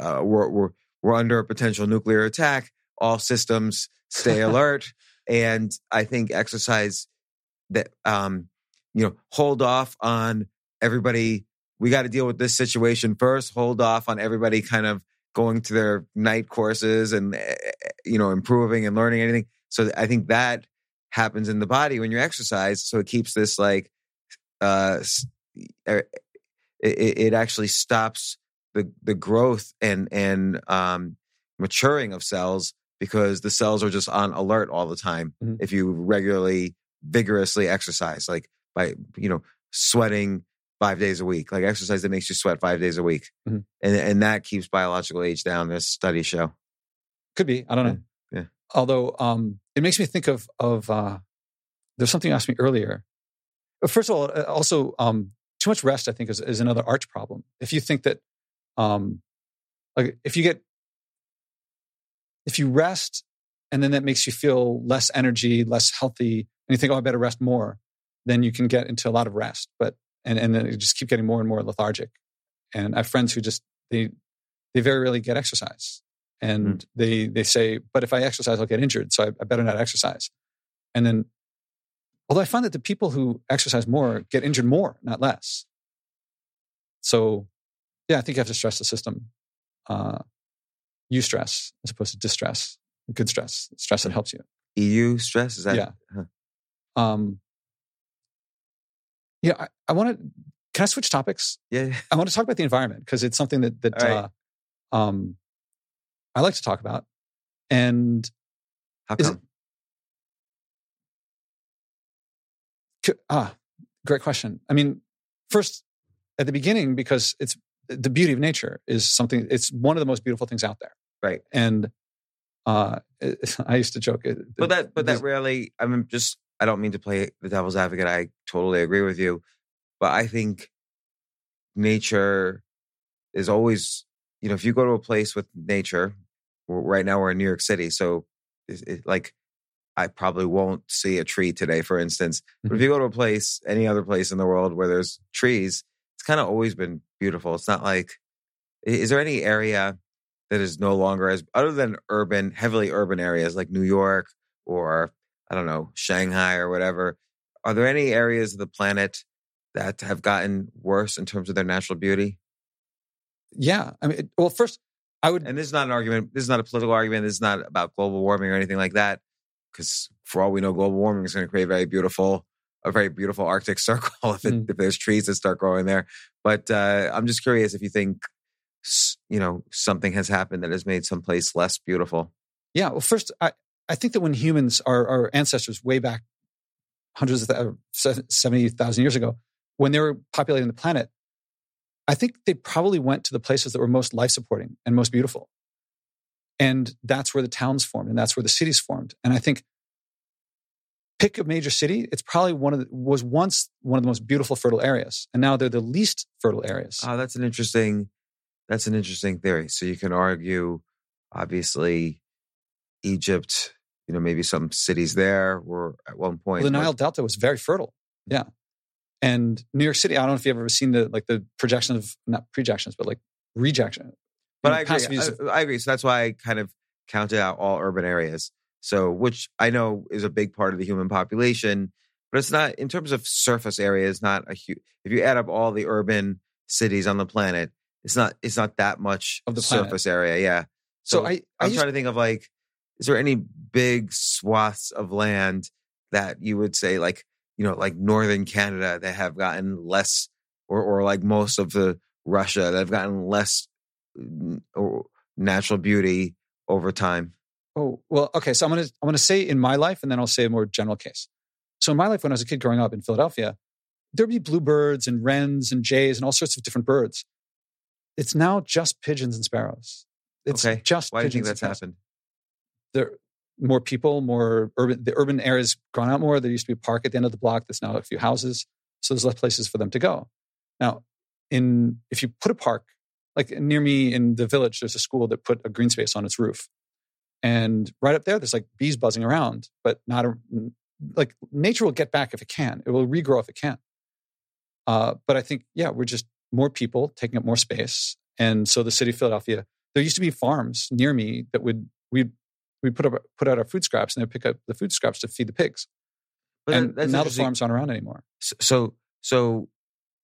we're under a potential nuclear attack. All systems stay alert. And I think exercise that, hold off on everybody. We got to deal with this situation first. Hold off on everybody kind of going to their night courses and, improving and learning anything. So I think that happens in the body when you exercise. So it keeps this like, it actually stops the growth and maturing of cells because the cells are just on alert all the time. Mm-hmm. If you regularly, vigorously exercise, like by, sweating, 5 days a week, like exercise that makes you sweat 5 days a week. Mm-hmm. And that keeps biological age down. There's studies show. Could be. I don't know. Yeah. Although it makes me think of there's something you asked me earlier. First of all, also too much rest, I think, is another arch problem. If you think that if you rest and then that makes you feel less energy, less healthy, and you think, I better rest more, then you can get into a lot of rest. But and then you just keep getting more and more lethargic. And I have friends who just, they they very rarely get exercise. And they say, but if I exercise, I'll get injured. So I better not exercise. And then, although I find that the people who exercise more get injured more, not less. So yeah, I think you have to stress the system. You stress as opposed to distress. Good stress. Stress that helps you. EU stress? Is that? Yeah. Huh. Yeah, I want to... Can I switch topics? Yeah. I want to talk about the environment because it's something that right. I like to talk about. And... How come? Great question. I mean, first, at the beginning, because it's the beauty of nature is something... It's one of the most beautiful things out there. Right. And... I used to joke. But that really, I don't mean to play the devil's advocate. I totally agree with you. But I think nature is always, if you go to a place with nature, right now we're in New York City. So I probably won't see a tree today, for instance. But if you go to a place, any other place in the world where there's trees, it's kind of always been beautiful. It's not like, is there any area that is no longer as, other than heavily urban areas like New York or, I don't know, Shanghai or whatever, are there any areas of the planet that have gotten worse in terms of their natural beauty? Yeah. I mean, well, first, I would... And this is not an argument. This is not a political argument. This is not about global warming or anything like that. Because for all we know, global warming is going to create a very beautiful Arctic circle if there's trees that start growing there. But I'm just curious if you think... something has happened that has made some place less beautiful. Yeah. Well, first, I think that when humans, our ancestors way back 70,000 years ago, when they were populating the planet, I think they probably went to the places that were most life-supporting and most beautiful. And that's where the towns formed and that's where the cities formed. And I think pick a major city, it's probably was once one of the most beautiful fertile areas. And now they're the least fertile areas. Oh, that's an interesting theory. So you can argue, obviously, Egypt, maybe some cities there were at one point. Well, the Nile Delta was very fertile. Yeah. And New York City, I don't know if you've ever seen the projection of, not projections, but rejection. But I agree. I agree. So that's why I kind of counted out all urban areas. So, which I know is a big part of the human population, but it's not, in terms of surface area, it's not a huge, if you add up all the urban cities on the planet, It's not that much of the surface area, yeah. So I'm trying to think of is there any big swaths of land that you would say northern Canada that have gotten less, or most of the Russia that have gotten less natural beauty over time? Oh well, okay. So I'm gonna say in my life, and then I'll say a more general case. So in my life, when I was a kid growing up in Philadelphia, there'd be bluebirds and wrens and jays and all sorts of different birds. It's now just pigeons and sparrows. It's okay. Just why pigeons. Do you think that's happened? There are more people, more urban. The urban area's gone out more. There used to be a park at the end of the block that's now a few houses. So there's less places for them to go. Now, if you put a park, near me in the village, there's a school that put a green space on its roof. And right up there, there's bees buzzing around, but not nature will get back if it can. It will regrow if it can. But I think, yeah, we're just more people taking up more space. And so the city of Philadelphia, there used to be farms near me that we put out our food scraps and they'd pick up the food scraps to feed the pigs. But and now the farms aren't around anymore. So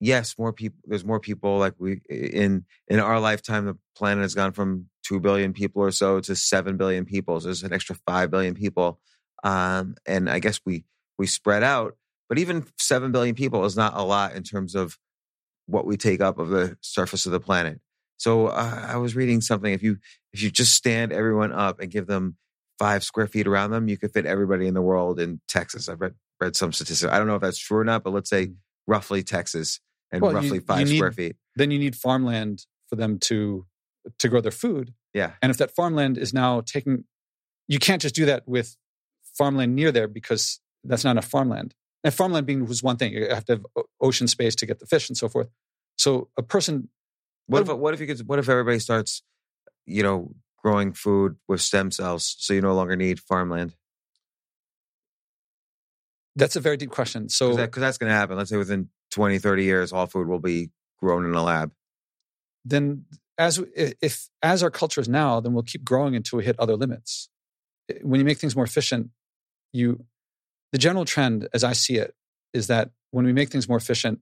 yes, more people, there's more people in our lifetime, the planet has gone from 2 billion people or so to 7 billion people. So there's an extra 5 billion people. And I guess we spread out, but even 7 billion people is not a lot in terms of what we take up of the surface of the planet. So I was reading something. If you just stand everyone up and give them 5 square feet around them, you could fit everybody in the world in Texas. I've read some statistics. I don't know if that's true or not, but let's say roughly Texas and roughly 5 square feet. Then you need farmland for them to grow their food. Yeah. And if that farmland is now you can't just do that with farmland near there because that's not enough farmland. And farmland was one thing. You have to have ocean space to get the fish and so forth. So a person... What if everybody starts, growing food with stem cells so you no longer need farmland? That's a very deep question. So, because that's going to happen. Let's say within 20-30 years, all food will be grown in a lab. Then as our culture is now, then we'll keep growing until we hit other limits. When you make things more efficient, the general trend, as I see it, is that when we make things more efficient,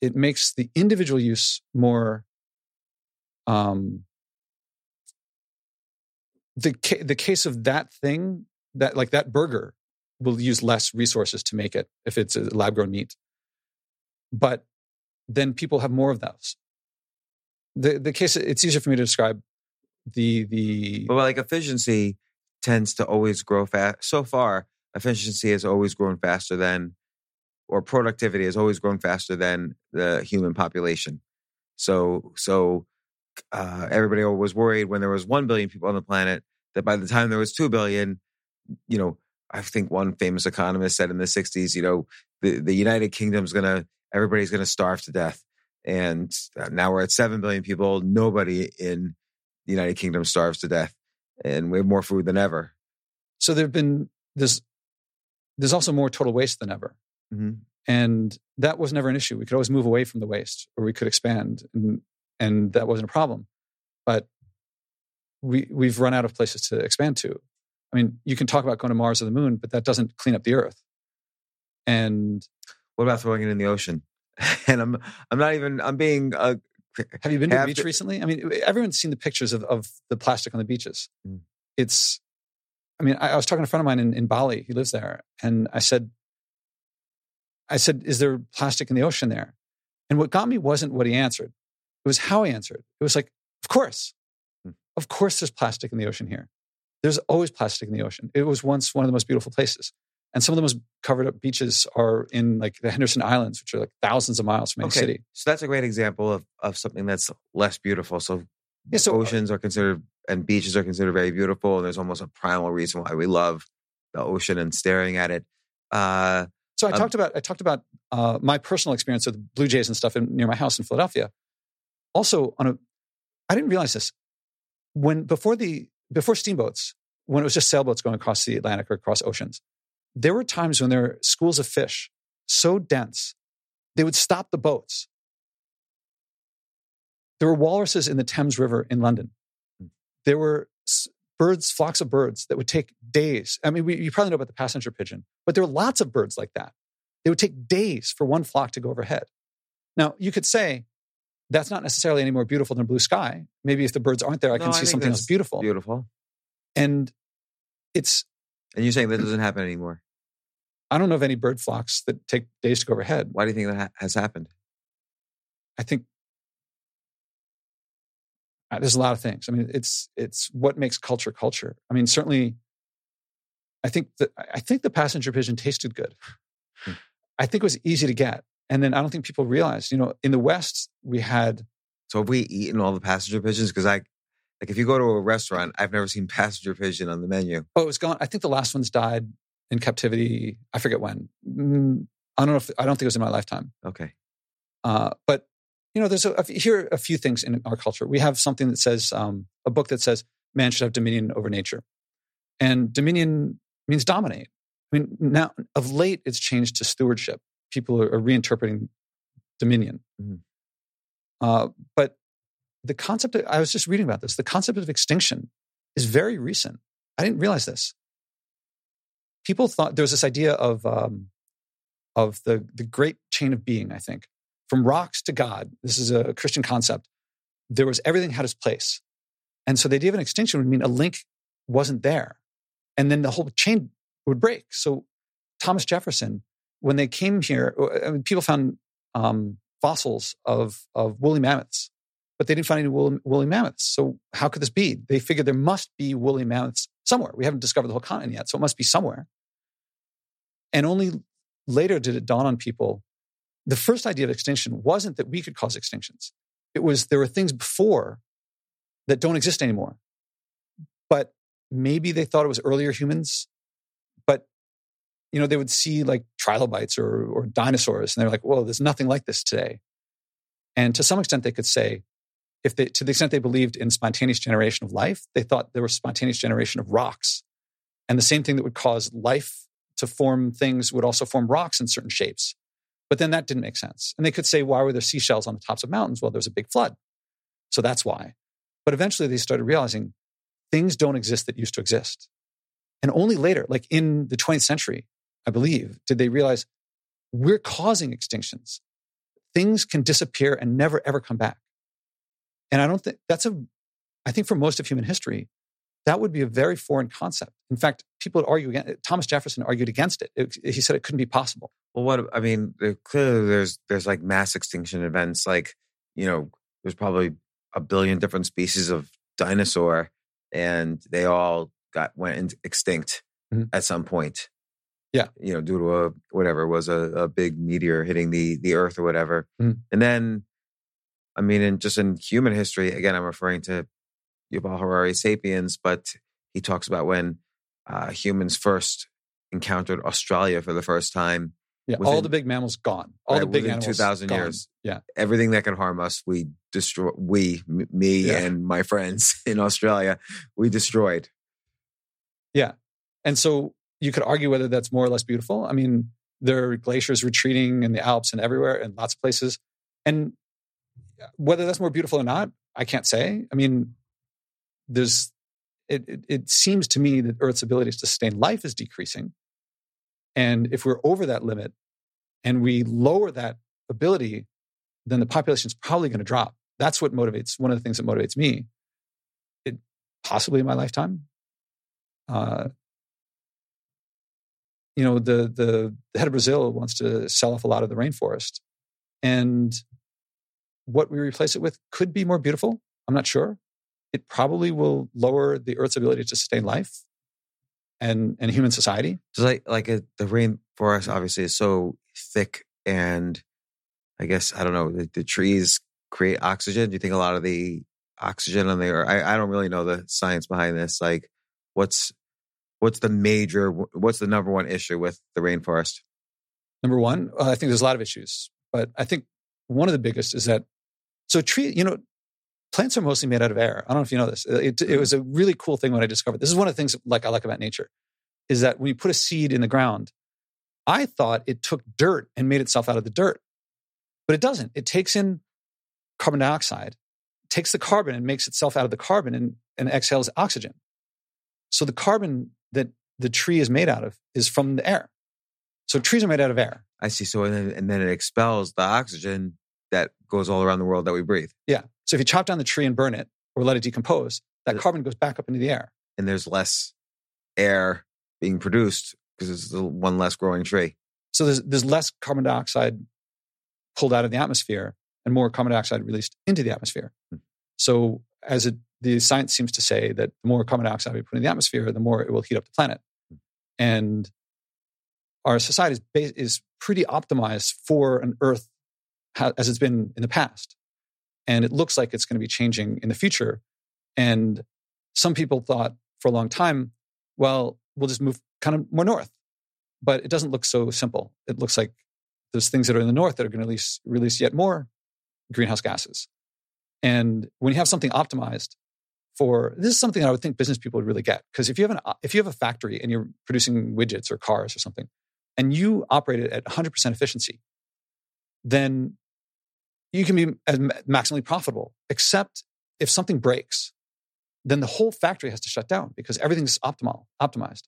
it makes the individual use more. The case of that thing, that like that burger, will use less resources to make it if it's a lab grown meat, but then people have more of those. The case, it's easier for me to describe the. But like efficiency tends to always grow fast. So far, efficiency has always grown faster than, or productivity has always grown faster than the human population. So everybody was worried when there was 1 billion people on the planet that by the time there was 2 billion, you know, I think one famous economist said in the 60s, you know, the United Kingdom's everybody's going to starve to death. And now we're at 7 billion people. Nobody in the United Kingdom starves to death. And we have more food than ever. So there's also more total waste than ever. Mm-hmm. And that was never an issue. We could always move away from the waste, or we could expand. And that wasn't a problem. But we've run out of places to expand to. I mean, you can talk about going to Mars or the moon, but that doesn't clean up the earth. And what about throwing it in the ocean? And I'm not even, I'm being... Have you been to the beach recently? I mean, everyone's seen the pictures of the plastic on the beaches. Mm. It's, I mean, I was talking to a friend of mine in Bali. He lives there. And I said, is there plastic in the ocean there? And what got me wasn't what he answered. It was how he answered. It was like, of course. Mm. Of course there's plastic in the ocean here. There's always plastic in the ocean. It was once one of the most beautiful places. And some of the most covered up beaches are in like the Henderson Islands, which are like thousands of miles from any city. So that's a great example of something that's less beautiful. So oceans are considered, and beaches are considered very beautiful. And there's almost a primal reason why we love the ocean and staring at it. So I talked about my personal experience with Blue Jays and stuff near my house in Philadelphia. Also, I didn't realize this. Before steamboats, when it was just sailboats going across the Atlantic or across oceans, there were times when there were schools of fish so dense, they would stop the boats. There were walruses in the Thames River in London. There were birds, flocks of birds that would take days. I mean, you probably know about the passenger pigeon, but there were lots of birds like that. They would take days for one flock to go overhead. Now, you could say, that's not necessarily any more beautiful than blue sky. Maybe if the birds aren't there, I can see something else beautiful. Beautiful. And it's... And you're saying that doesn't happen anymore? I don't know of any bird flocks that take days to go overhead. Why do you think that has happened? I think there's a lot of things. I mean, it's what makes culture. I mean, certainly, I think the passenger pigeon tasted good. Hmm. I think it was easy to get. And then I don't think people realized, you know, in the West, we had... So have we eaten all the passenger pigeons? Because if you go to a restaurant, I've never seen passenger pigeon on the menu. Oh, it was gone. I think the last one's died in captivity. I forget when. I don't think it was in my lifetime. Okay. But, you know, here are a few things in our culture. We have something that says, a book that says, man should have dominion over nature. And dominion means dominate. I mean, now, of late, it's changed to stewardship. People are reinterpreting dominion. Mm-hmm. But the concept of, I was just reading about this, the concept of extinction is very recent. I didn't realize this. People thought there was this idea of the great chain of being, I think. From rocks to God, this is a Christian concept. There was everything had its place. And so the idea of an extinction would mean a link wasn't there. And then the whole chain would break. So Thomas Jefferson, when they came here, I mean, people found fossils of woolly mammoths, but they didn't find any woolly mammoths. So how could this be? They figured there must be woolly mammoths somewhere. We haven't discovered the whole continent yet, so it must be somewhere. And only later did it dawn on people. The first idea of extinction wasn't that we could cause extinctions. It was there were things before that don't exist anymore. But maybe they thought it was earlier humans. You know, they would see like trilobites or dinosaurs, and they're like, "Whoa, there's nothing like this today." And to some extent, they could say, to the extent they believed in spontaneous generation of life, they thought there was spontaneous generation of rocks, and the same thing that would cause life to form things would also form rocks in certain shapes. But then that didn't make sense, and they could say, "Why were there seashells on the tops of mountains?" Well, there was a big flood. So that's why. But eventually they started realizing things don't exist that used to exist. And only later, like in the 20th century, I believe, did they realize we're causing extinctions. Things can disappear and never, ever come back. And I don't think that's I think for most of human history, that would be a very foreign concept. In fact, people would argue against it. Thomas Jefferson argued against it. He said it couldn't be possible. Well, clearly there's like mass extinction events. Like, you know, there's probably 1 billion different species of dinosaur and they all went extinct at some point. Yeah. You know, due to a big meteor hitting the earth or whatever. Mm-hmm. And then, I mean, in human history, again, I'm referring to Yuval Harari's Sapiens, but he talks about when humans first encountered Australia for the first time. Yeah, all the big mammals gone. All the big animals gone. 2,000 years. Yeah. Everything that can harm us, we destroy. And my friends in Australia, we destroyed. Yeah. And so you could argue whether that's more or less beautiful. I mean, there are glaciers retreating in the Alps and everywhere and lots of places. And whether that's more beautiful or not, I can't say. I mean, it seems to me that Earth's ability to sustain life is decreasing. And if we're over that limit and we lower that ability, then the population's probably going to drop. That's what motivates, one of the things that motivates me. It possibly in my lifetime. You know, the head of Brazil wants to sell off a lot of the rainforest. And what we replace it with could be more beautiful. I'm not sure. It probably will lower the Earth's ability to sustain life and human society. So the rainforest obviously is so thick, and I guess, I don't know, the trees create oxygen. Do you think a lot of the oxygen on the Earth, I don't really know the science behind this. Like what's the number one issue with the rainforest? Number one, I think there's a lot of issues, but I think one of the biggest is that, plants are mostly made out of air. I don't know if you know this. It was a really cool thing when I discovered. This is one of the things I like about nature, is that when you put a seed in the ground, I thought it took dirt and made itself out of the dirt. But it doesn't. It takes in carbon dioxide, takes the carbon and makes itself out of the carbon and exhales oxygen. So the carbon that the tree is made out of is from the air. So trees are made out of air. I see. So and then it expels the oxygen that goes all around the world that we breathe. Yeah. So if you chop down the tree and burn it or let it decompose, that carbon goes back up into the air. And there's less air being produced because it's the one less growing tree. So there's less carbon dioxide pulled out of the atmosphere and more carbon dioxide released into the atmosphere. So the science seems to say that the more carbon dioxide we put in the atmosphere, the more it will heat up the planet. And our society is pretty optimized for an Earth as it's been in the past. And it looks like it's going to be changing in the future. And some people thought for a long time, well, we'll just move kind of more north. But it doesn't look so simple. It looks like there's things that are in the north that are going to release yet more greenhouse gases. And when you have something optimized for, this is something I would think business people would really get. Because if you have a factory and you're producing widgets or cars or something, and you operate it at 100% efficiency, then you can be maximally profitable, except if something breaks, then the whole factory has to shut down because everything's optimized.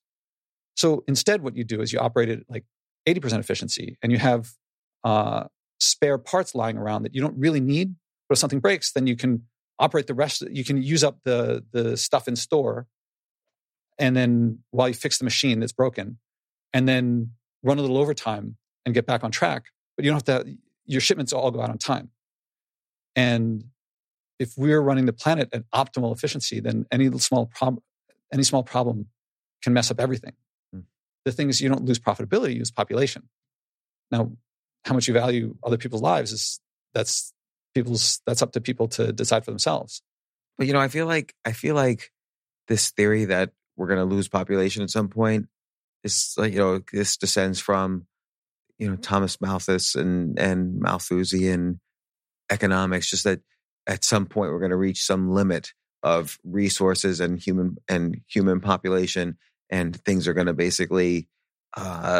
So instead, what you do is you operate at like 80% efficiency and you have spare parts lying around that you don't really need. But if something breaks, then you can operate the rest. You can use up the stuff in store and then while you fix the machine that's broken and then run a little overtime and get back on track. But you don't have to... Your shipments all go out on time. And if we're running the planet at optimal efficiency, then any small problem can mess up everything. Mm. The thing is, you don't lose profitability, you lose population. Now, how much you value other people's lives that's up to people to decide for themselves. But you know, I feel like this theory that we're going to lose population at some point is like, you know, this descends from, you know, Thomas Malthus and Malthusian economics, just that at some point we're going to reach some limit of resources and human population, and things are going to basically kind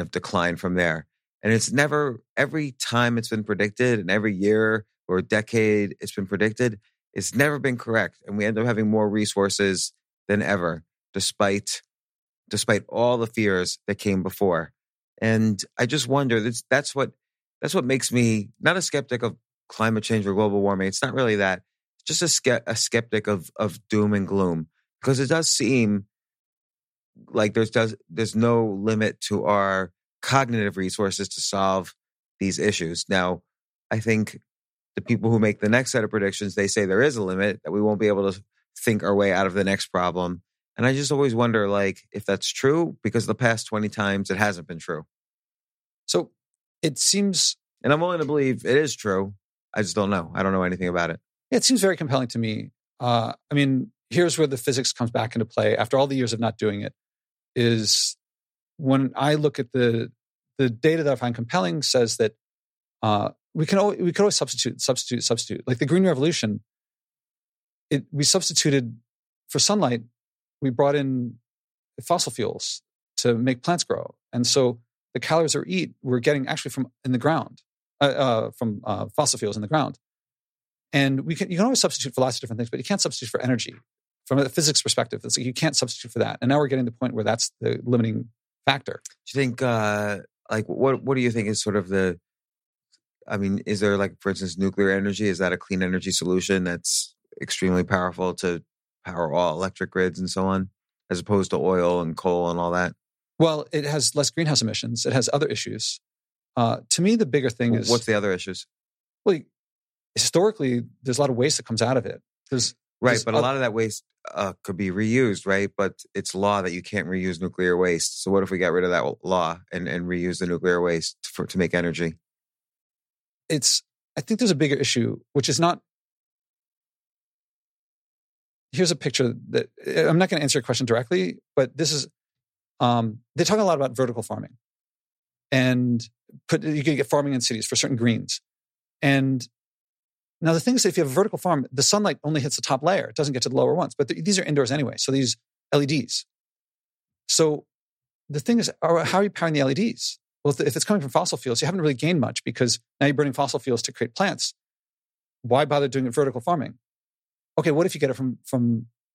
of decline from there. And it's never, every time it's been predicted and every year or a decade, it's been predicted. It's never been correct. And we end up having more resources than ever, despite all the fears that came before. And I just wonder, that's what makes me not a skeptic of climate change or global warming. It's not really that. It's just a skeptic of doom and gloom, because it does seem like there's no limit to our cognitive resources to solve these issues. Now, I think the people who make the next set of predictions, they say there is a limit, that we won't be able to think our way out of the next problem. And I just always wonder, like, if that's true, because the past 20 times it hasn't been true. So it seems... And I'm willing to believe it is true. I just don't know. I don't know anything about it. It seems very compelling to me. I mean, here's where the physics comes back into play after all the years of not doing it, is when I look at the data that I find compelling says that we could always substitute. Like the Green Revolution, we substituted for sunlight, we brought in fossil fuels to make plants grow. And so the calories we eat, we're getting actually from fossil fuels in the ground. And you can always substitute for lots of different things, but you can't substitute for energy. From a physics perspective, it's like you can't substitute for that. And now we're getting to the point where that's the limiting factor. Do you think, what do you think is sort of the, I mean, is there, like, for instance, nuclear energy? Is that a clean energy solution that's extremely powerful to power all electric grids and so on, as opposed to oil and coal and all that? Well, it has less greenhouse emissions. It has other issues. To me, the bigger thing is... What's the other issues? Well, historically, there's a lot of waste that comes out of it. But a lot of that waste could be reused, right? But it's law that you can't reuse nuclear waste. So what if we got rid of that law and reuse the nuclear waste to make energy? I think there's a bigger issue, which is not... Here's a picture that... I'm not going to answer your question directly, but this is... They talk a lot about vertical farming. And you can get farming in cities for certain greens. And now the thing is, if you have a vertical farm, the sunlight only hits the top layer. It doesn't get to the lower ones. But these are indoors anyway. So these LEDs. So the thing is, how are you powering the LEDs? Well, if it's coming from fossil fuels, you haven't really gained much, because now you're burning fossil fuels to create plants. Why bother doing vertical farming? Okay, what if you get it from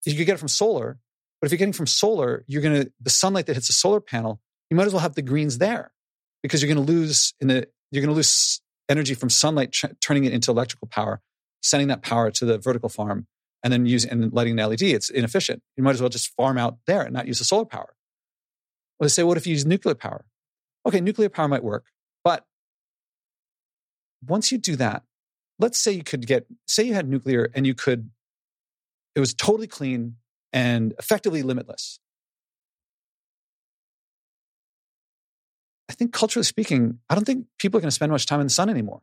you could get it from solar? But if you're getting from solar, the sunlight that hits the solar panel, you might as well have the greens there, because you're going to lose energy from sunlight turning it into electrical power, sending that power to the vertical farm, and then lighting an LED. It's inefficient. You might as well just farm out there and not use the solar power. Well, they say, what if you use nuclear power? Okay, nuclear power might work, but once you do that, let's say you had nuclear and it was totally clean and effectively limitless. I think culturally speaking, I don't think people are going to spend much time in the sun anymore.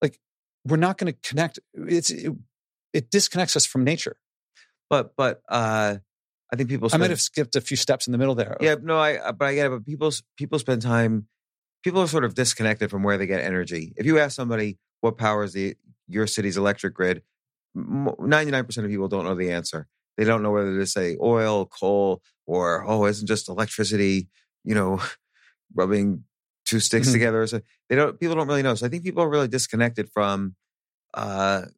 Like, we're not going to connect. It disconnects us from nature. But I think people... I might have skipped a few steps in the middle there. Yeah, no, I get it. But people spend time... People are sort of disconnected from where they get energy. If you ask somebody what powers your city's electric grid, 99% of people don't know the answer. They don't know whether to say oil, coal, or, isn't just electricity, rubbing two sticks together. So people don't really know. So I think people are really disconnected from their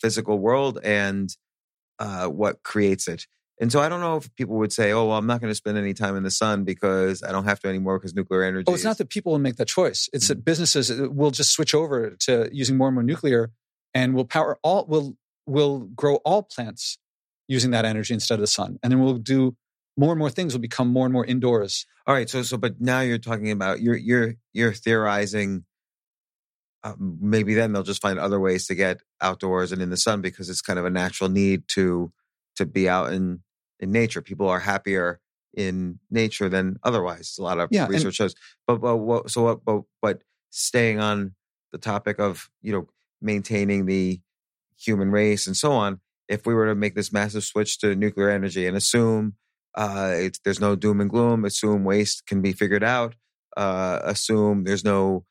physical world and what creates it. And so I don't know if people would say, I'm not going to spend any time in the sun because I don't have to anymore because nuclear energy... it's not that people will make that choice. It's that businesses will just switch over to using more and more nuclear, and will grow all plants using that energy instead of the sun. And then we'll do more and more things will become more and more indoors. All right. So but now you're talking about, you're theorizing, maybe then they'll just find other ways to get outdoors and in the sun, because it's kind of a natural need to be out in nature. People are happier in nature than otherwise. A lot of research shows. But staying on the topic of maintaining the human race and so on, if we were to make this massive switch to nuclear energy and assume there's no doom and gloom, assume waste can be figured out, assume there's no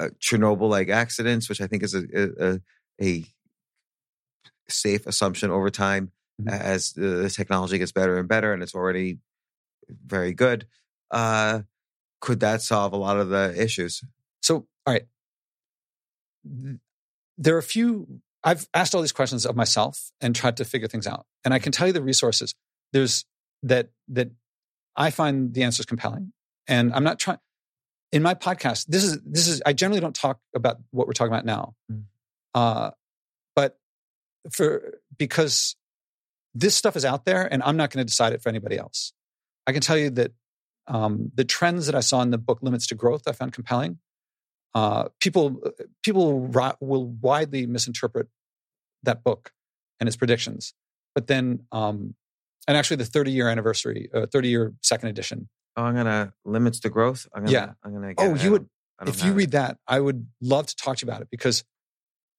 Chernobyl-like accidents, which I think is a safe assumption over time, as the technology gets better and better, and it's already very good, could that solve a lot of the issues? So, all right. There are a few, I've asked all these questions of myself and tried to figure things out. And I can tell you the resources. There's that I find the answers compelling. And I'm not trying, in my podcast, this is, I generally don't talk about what we're talking about now. Mm. Because this stuff is out there and I'm not going to decide it for anybody else. I can tell you that the trends that I saw in the book Limits to Growth, I found compelling. People will widely misinterpret that book and its predictions. But then, and actually the 30-year anniversary, 30-year second edition. Oh, I'm going to Limits to Growth? I'm gonna get it. If you read that, I would love to talk to you about it because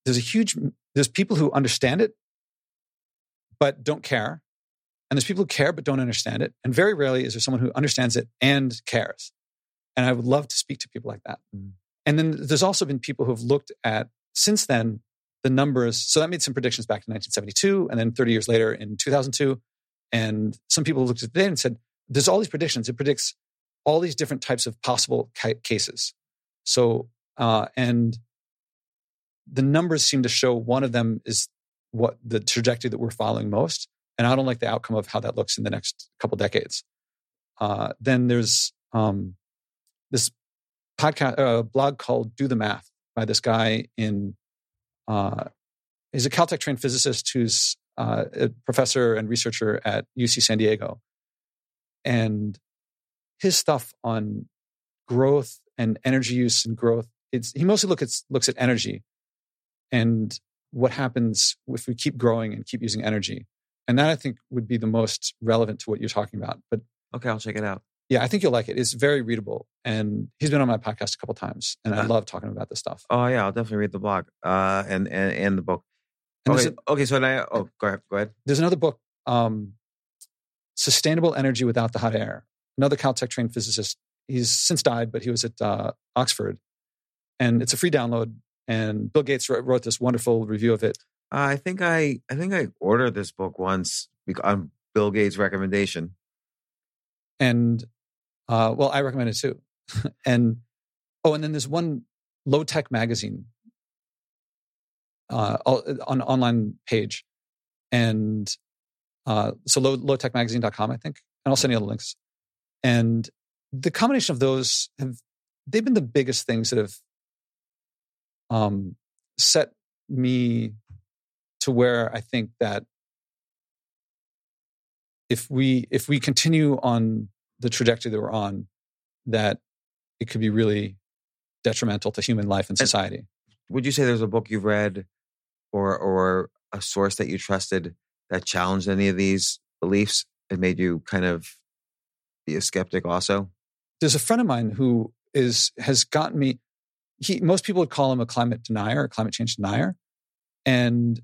there's people who understand it, but don't care. And there's people who care, but don't understand it. And very rarely is there someone who understands it and cares. And I would love to speak to people like that. Mm. And then there's also been people who have looked at, since then, the numbers. So that made some predictions back in 1972 and then 30 years later in 2002. And some people looked at the data and said, there's all these predictions. It predicts all these different types of possible cases. So, and the numbers seem to show one of them is what the trajectory that we're following most. And I don't like the outcome of how that looks in the next couple decades. Then there's this podcast, blog called Do the Math by this guy he's a Caltech trained physicist who's a professor and researcher at UC San Diego. And his stuff on growth and energy use and growth, he mostly looks at energy and what happens if we keep growing and keep using energy. And that I think would be the most relevant to what you're talking about. But okay, I'll check it out. Yeah, I think you'll like it. It's very readable. And he's been on my podcast a couple times. And I love talking about this stuff. Oh yeah, I'll definitely read the blog and the book. And okay, go ahead. There's another book, Sustainable Energy Without the Hot Air. Another Caltech trained physicist. He's since died, but he was at Oxford. And it's a free download. And Bill Gates wrote this wonderful review of it. I think I ordered this book once on Bill Gates' recommendation. And, well, I recommend it too. and then there's one low-tech magazine on online page. And so lowtechmagazine.com, I think. And I'll send you all the links. And the combination of those, they've been the biggest things that have set me to where I think that if we continue on the trajectory that we're on, that it could be really detrimental to human life and society. And would you say there's a book you've read or a source that you trusted that challenged any of these beliefs and made you kind of be a skeptic also? There's a friend of mine who has gotten me. Most people would call him a climate denier, a climate change denier. And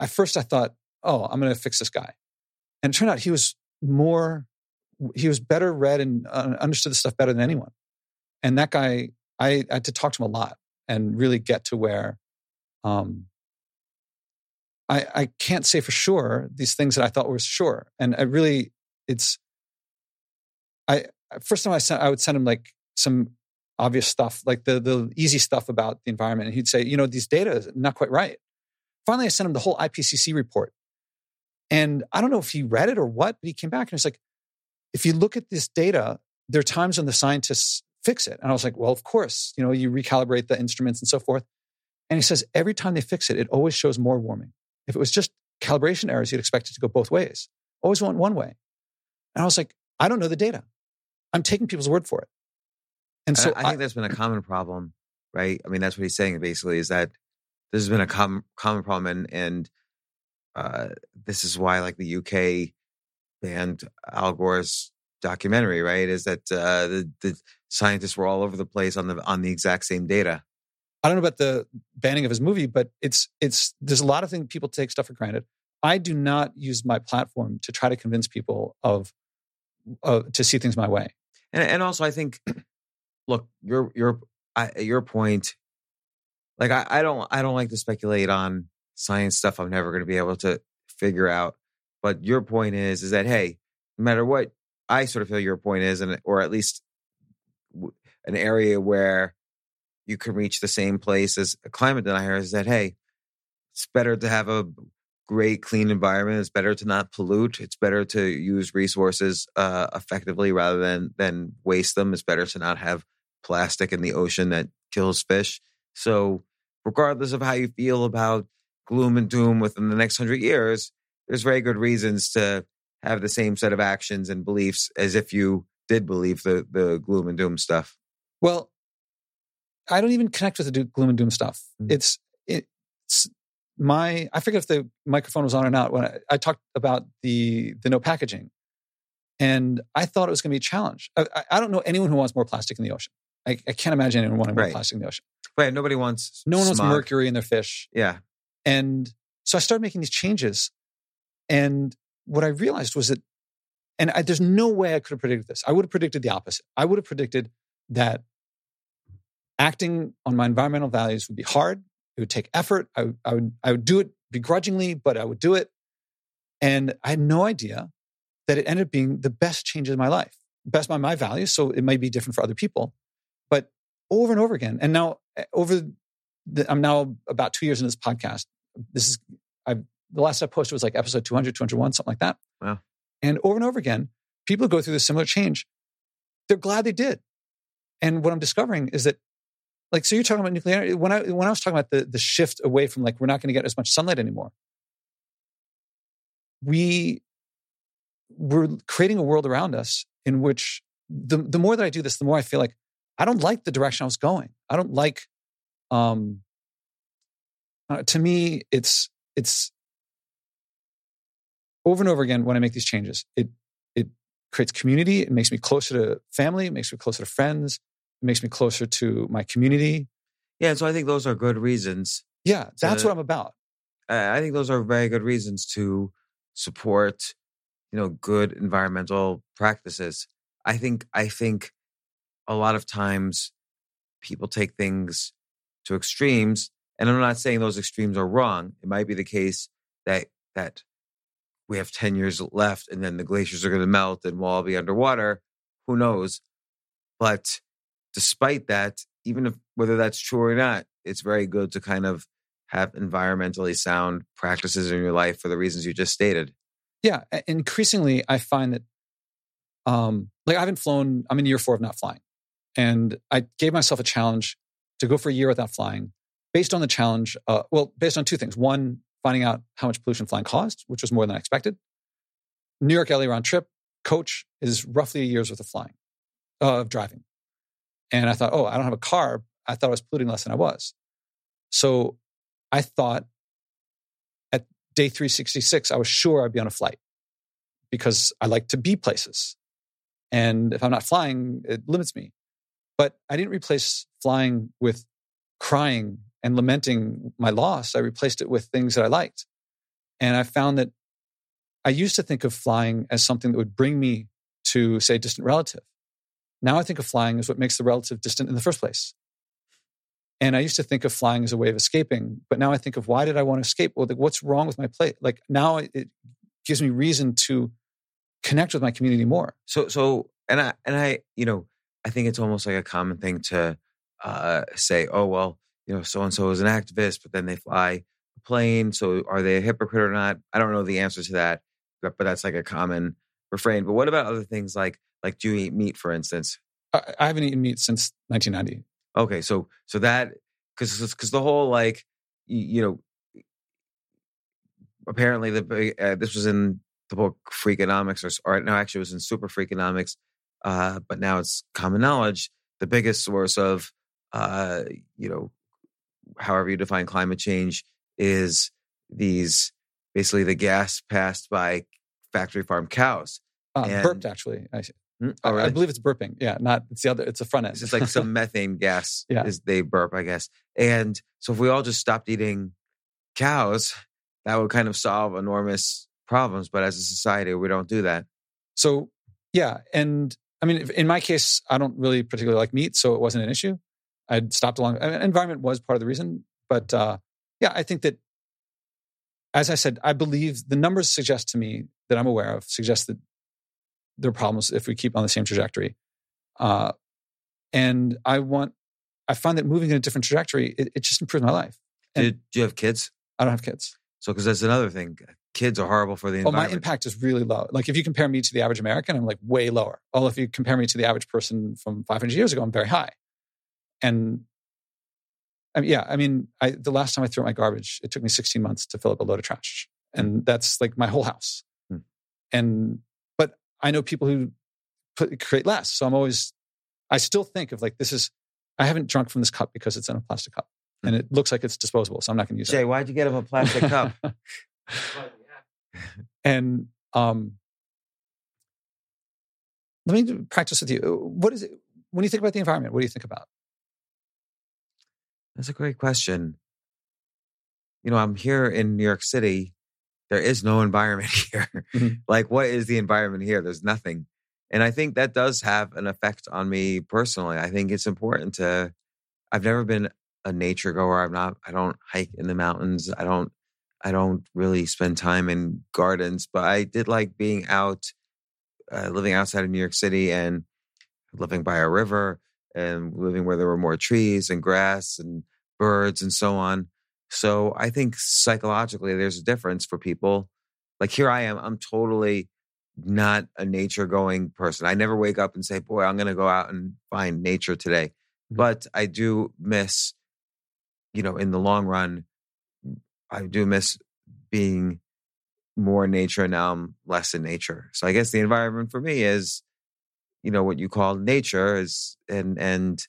at first I thought, oh, I'm going to fix this guy. And it turned out he was better read and understood the stuff better than anyone. And that guy, I had to talk to him a lot and really get to where I can't say for sure these things that I thought were sure. And I would send him like some obvious stuff, like the easy stuff about the environment. And he'd say, these data is not quite right. Finally, I sent him the whole IPCC report. And I don't know if he read it or what, but he came back and he's like, if you look at this data, there are times when the scientists fix it. And I was like, well, of course, you recalibrate the instruments and so forth. And he says, every time they fix it, it always shows more warming. If it was just calibration errors, you'd expect it to go both ways. Always went one way. And I was like, I don't know the data. I'm taking people's word for it. And so I think that's been a common problem, right? I mean, that's what he's saying basically, is that this has been a common problem. And this is why like the UK banned Al Gore's documentary, right? Is that the scientists were all over the place on the exact same data. I don't know about the banning of his movie, but it's there's a lot of things people take stuff for granted. I do not use my platform to try to convince people to see things my way. And also I think look, your point. Like I don't like to speculate on science stuff. I'm never going to be able to figure out. But your point is that hey, no matter what, I sort of feel your point is, or at least an area where you can reach the same place as a climate denier is that, hey, it's better to have a great, clean environment. It's better to not pollute. It's better to use resources effectively rather than waste them. It's better to not have plastic in the ocean that kills fish. So regardless of how you feel about gloom and doom within the next 100 years, there's very good reasons to have the same set of actions and beliefs as if you did believe the gloom and doom stuff. Well, I don't even connect with the gloom and doom stuff. Mm-hmm. It's my, I forget if the microphone was on or not when I talked about the no packaging, and I thought it was going to be a challenge. I don't know anyone who wants more plastic in the ocean. I can't imagine anyone wanting more plastic in the ocean. Right. Nobody wants smog. No one wants mercury in their fish. Yeah. And so I started making these changes, and what I realized was that, and there's no way I could have predicted this. I would have predicted the opposite. I would have predicted that acting on my environmental values would be hard. It would take effort. I would do it begrudgingly, but I would do it. And I had no idea that it ended up being the best change in my life, best by my values. So it might be different for other people, but over and over again. And now I'm now about 2 years into this podcast. The last I posted was like episode 200, 201, something like that. Wow. And over again, people who go through this similar change, they're glad they did. And what I'm discovering is that, like, so you're talking about nuclear. When I was talking about the shift away from, like, we're not going to get as much sunlight anymore, we're creating a world around us in which the more that I do this, the more I feel like I don't like the direction I was going. I don't like, to me, it's over and over again when I make these changes, it creates community. It makes me closer to family. It makes me closer to friends. It makes me closer to my community. Yeah, so I think those are good reasons. Yeah, that's what I'm about. I think those are very good reasons to support, good environmental practices. I think a lot of times people take things to extremes, and I'm not saying those extremes are wrong. It might be the case that we have 10 years left and then the glaciers are going to melt and we'll all be underwater. Who knows? But despite that, even if whether that's true or not, it's very good to kind of have environmentally sound practices in your life for the reasons you just stated. Yeah. Increasingly, I find that, I haven't flown, I'm in year 4 of not flying. And I gave myself a challenge to go for a year without flying based on the challenge. Based on two things. One, finding out how much pollution flying caused, which was more than I expected. New York, LA round trip, coach is roughly a year's worth of driving. And I thought, I don't have a car. I thought I was polluting less than I was. So I thought at day 366, I was sure I'd be on a flight because I like to be places. And if I'm not flying, it limits me. But I didn't replace flying with crying and lamenting my loss. I replaced it with things that I liked. And I found that I used to think of flying as something that would bring me to, say, a distant relative. Now I think of flying as what makes the relative distant in the first place. And I used to think of flying as a way of escaping, but now I think of, why did I want to escape? Well, what's wrong with my place? Like, now it gives me reason to connect with my community more. So I think it's almost like a common thing to say, so-and-so is an activist, but then they fly a plane. So are they a hypocrite or not? I don't know the answer to that, but that's like a common refrain. But what about other things like do you eat meat, for instance? I haven't eaten meat since 1990. Okay. So that, because the whole, apparently this was in the book Freakonomics, it was in Super Freakonomics, but now it's common knowledge. The biggest source of, however you define climate change, is basically the gas passed by factory farm cows. Burped, actually. I believe it's burping. Yeah, it's the front end. It's like some methane gas is they burp, I guess. And so if we all just stopped eating cows, that would kind of solve enormous problems. But as a society, we don't do that. So, yeah. And I mean, in my case, I don't really particularly like meat, so it wasn't an issue. I'd stopped along. Environment was part of the reason. But I think that, as I said, I believe the numbers suggest to me that I'm aware of, suggest that there are problems if we keep on the same trajectory. And I want I find that moving in a different trajectory, it just improves my life. And do you have kids? I don't have kids. So, because that's another thing. Kids are horrible for the environment. Oh, my impact is really low. Like, if you compare me to the average American, I'm like way lower. Well, if you compare me to the average person from 500 years ago, I'm very high. And the last time I threw out my garbage, it took me 16 months to fill up a load of trash. And that's like my whole house. Hmm. But I know people who create less. So I still think of like, I haven't drunk from this cup because it's in a plastic cup. And it looks like it's disposable, so I'm not going to use it. Jay, why'd you get him a plastic cup? And let me practice with you. What is it? When you think about the environment, what do you think about? That's a great question. You know, I'm here in New York City. There is no environment here. Mm-hmm. Like, what is the environment here? There's nothing. And I think that does have an effect on me personally. I think it's important to... I've never been a nature goer. I don't hike in the mountains. I don't really spend time in gardens, but I did like being out, living outside of New York City and living by a river and living where there were more trees and grass and birds and so on. So I think psychologically there's a difference for people. Like, here I am, I'm totally not a nature going person. I never wake up and say, boy, I'm going to go out and find nature today. Mm-hmm. But I do miss, in the long run, I do miss being more in nature, and now I'm less in nature. So I guess the environment for me is, what you call nature is, and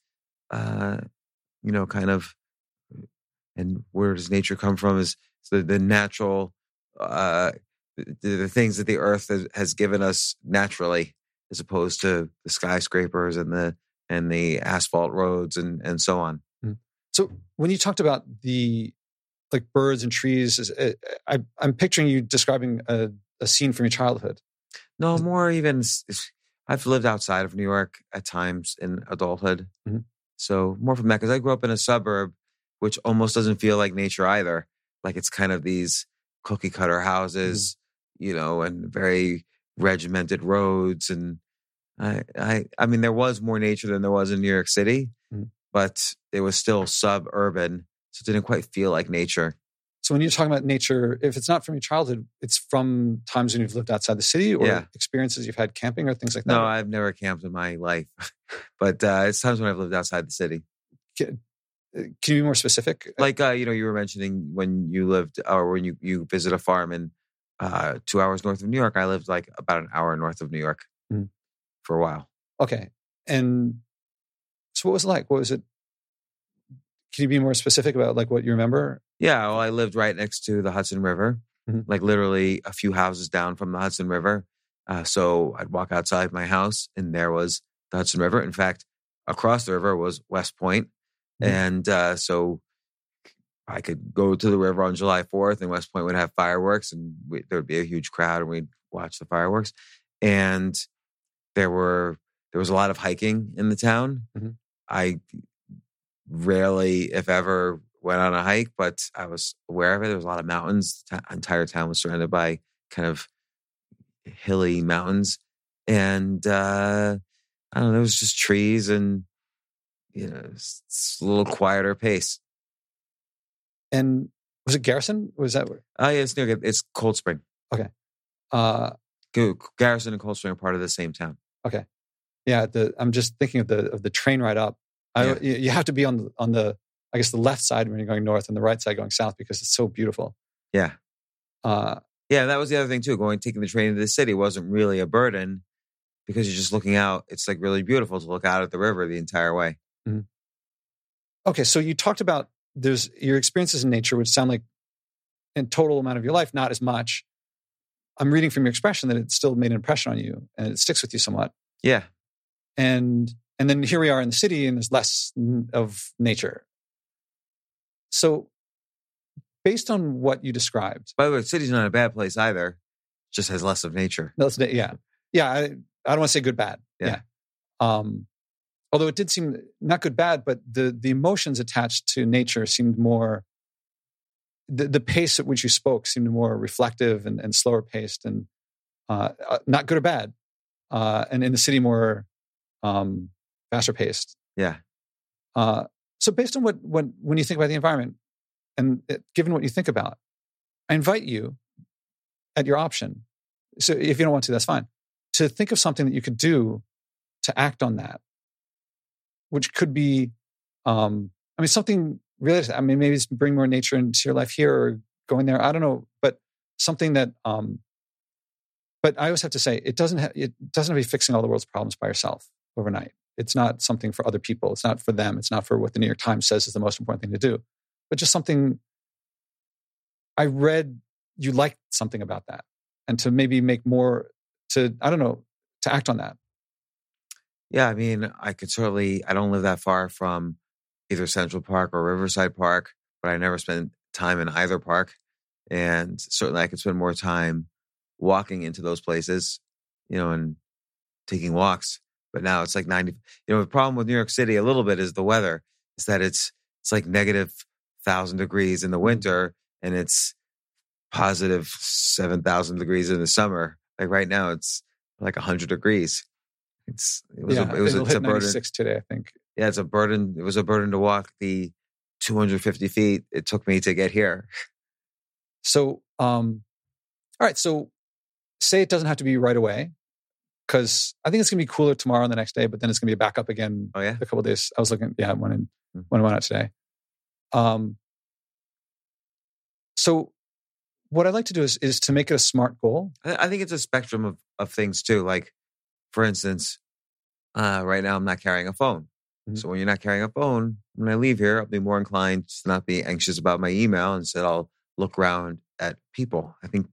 where does nature come from is the natural, the things that the earth has given us naturally, as opposed to the skyscrapers and the asphalt roads and so on. So when you talked about the like birds and trees, I'm picturing you describing a scene from your childhood. No, more even I've lived outside of New York at times in adulthood. Mm-hmm. So more from that, because I grew up in a suburb, which almost doesn't feel like nature either. Like, it's kind of these cookie cutter houses, mm-hmm. And very regimented roads. And I mean, there was more nature than there was in New York City, mm-hmm. but it was still suburban. So it didn't quite feel like nature. So when you're talking about nature, if it's not from your childhood, it's from times when you've lived outside the city or experiences you've had camping or things like that? No, I've never camped in my life. But it's times when I've lived outside the city. Can you be more specific? Like, you were mentioning when you lived or when you visit a farm in 2 hours north of New York. I lived like about an hour north of New York for a while. Okay. And so what was it like? What was it? Can you be more specific about like what you remember? Yeah, well, I lived right next to the Hudson River, mm-hmm. like literally a few houses down from the Hudson River. So I'd walk outside my house and there was the Hudson River. In fact, across the river was West Point. Mm-hmm. And so I could go to the river on July 4th and West Point would have fireworks and there would be a huge crowd and we'd watch the fireworks. And there was a lot of hiking in the town. Mm-hmm. I rarely, if ever, went on a hike, but I was aware of it. There was a lot of mountains. The entire town was surrounded by kind of hilly mountains. And I don't know, it was just trees and, it's a little quieter pace. And was it Garrison? Was that where? Oh, yeah, it's near, it's Cold Spring. Okay. Garrison and Cold Spring are part of the same town. Okay. Yeah. I'm just thinking of the train ride up. You have to be on the I guess the left side when you're going north and the right side going south because it's so beautiful. Yeah. That was the other thing too. Taking the train into the city wasn't really a burden because you're just looking out. It's like really beautiful to look out at the river the entire way. Mm-hmm. Okay. So you talked about there's your experiences in nature, which sound like in total amount of your life, not as much. I'm reading from your expression that it still made an impression on you and it sticks with you somewhat. Yeah. And then here we are in the city and there's less of nature. So based on what you described... By the way, the city's not a bad place either. It just has less of nature. Yeah. Yeah, I don't want to say good, bad. Yeah. Although it did seem, not good, bad, but the emotions attached to nature seemed more... The pace at which you spoke seemed more reflective and slower paced and not good or bad. And in the city more... faster paced. Yeah. So based on when you think about the environment and given what you think about, I invite you at your option. So if you don't want to, that's fine. To think of something that you could do to act on that, which could be, something related. I mean, maybe it's bring more nature into your life here or going there. I don't know, but something that. But I always have to say, it doesn't have to be fixing all the world's problems by yourself overnight. It's not something for other people. It's not for them. It's not for what the New York Times says is the most important thing to do. But just something. I read you liked something about that, and to maybe make more to act on that. Yeah, I mean, I don't live that far from either Central Park or Riverside Park, but I never spent time in either park. And certainly I could spend more time walking into those places, and taking walks. But now it's like 90, the problem with New York City a little bit is the weather. Is that it's like -1,000 degrees in the winter and it's +7,000 degrees in the summer. Like right now it's like 100 degrees. It was a burden. 96 today, I think. Yeah, it's a burden. It was a burden to walk the 250 feet it took me to get here. So, all right. So, say it doesn't have to be right away, because I think it's going to be cooler tomorrow and the next day, but then it's going to be back up again. Oh yeah, a couple of days. I was looking. Yeah, when I went out today. So, what I'd like to do is to make it a smart goal. I think it's a spectrum of things too. Like, for instance, right now I'm not carrying a phone. Mm-hmm. So when you're not carrying a phone, when I leave here, I'll be more inclined to not be anxious about my email. Instead, I'll look around at people. I think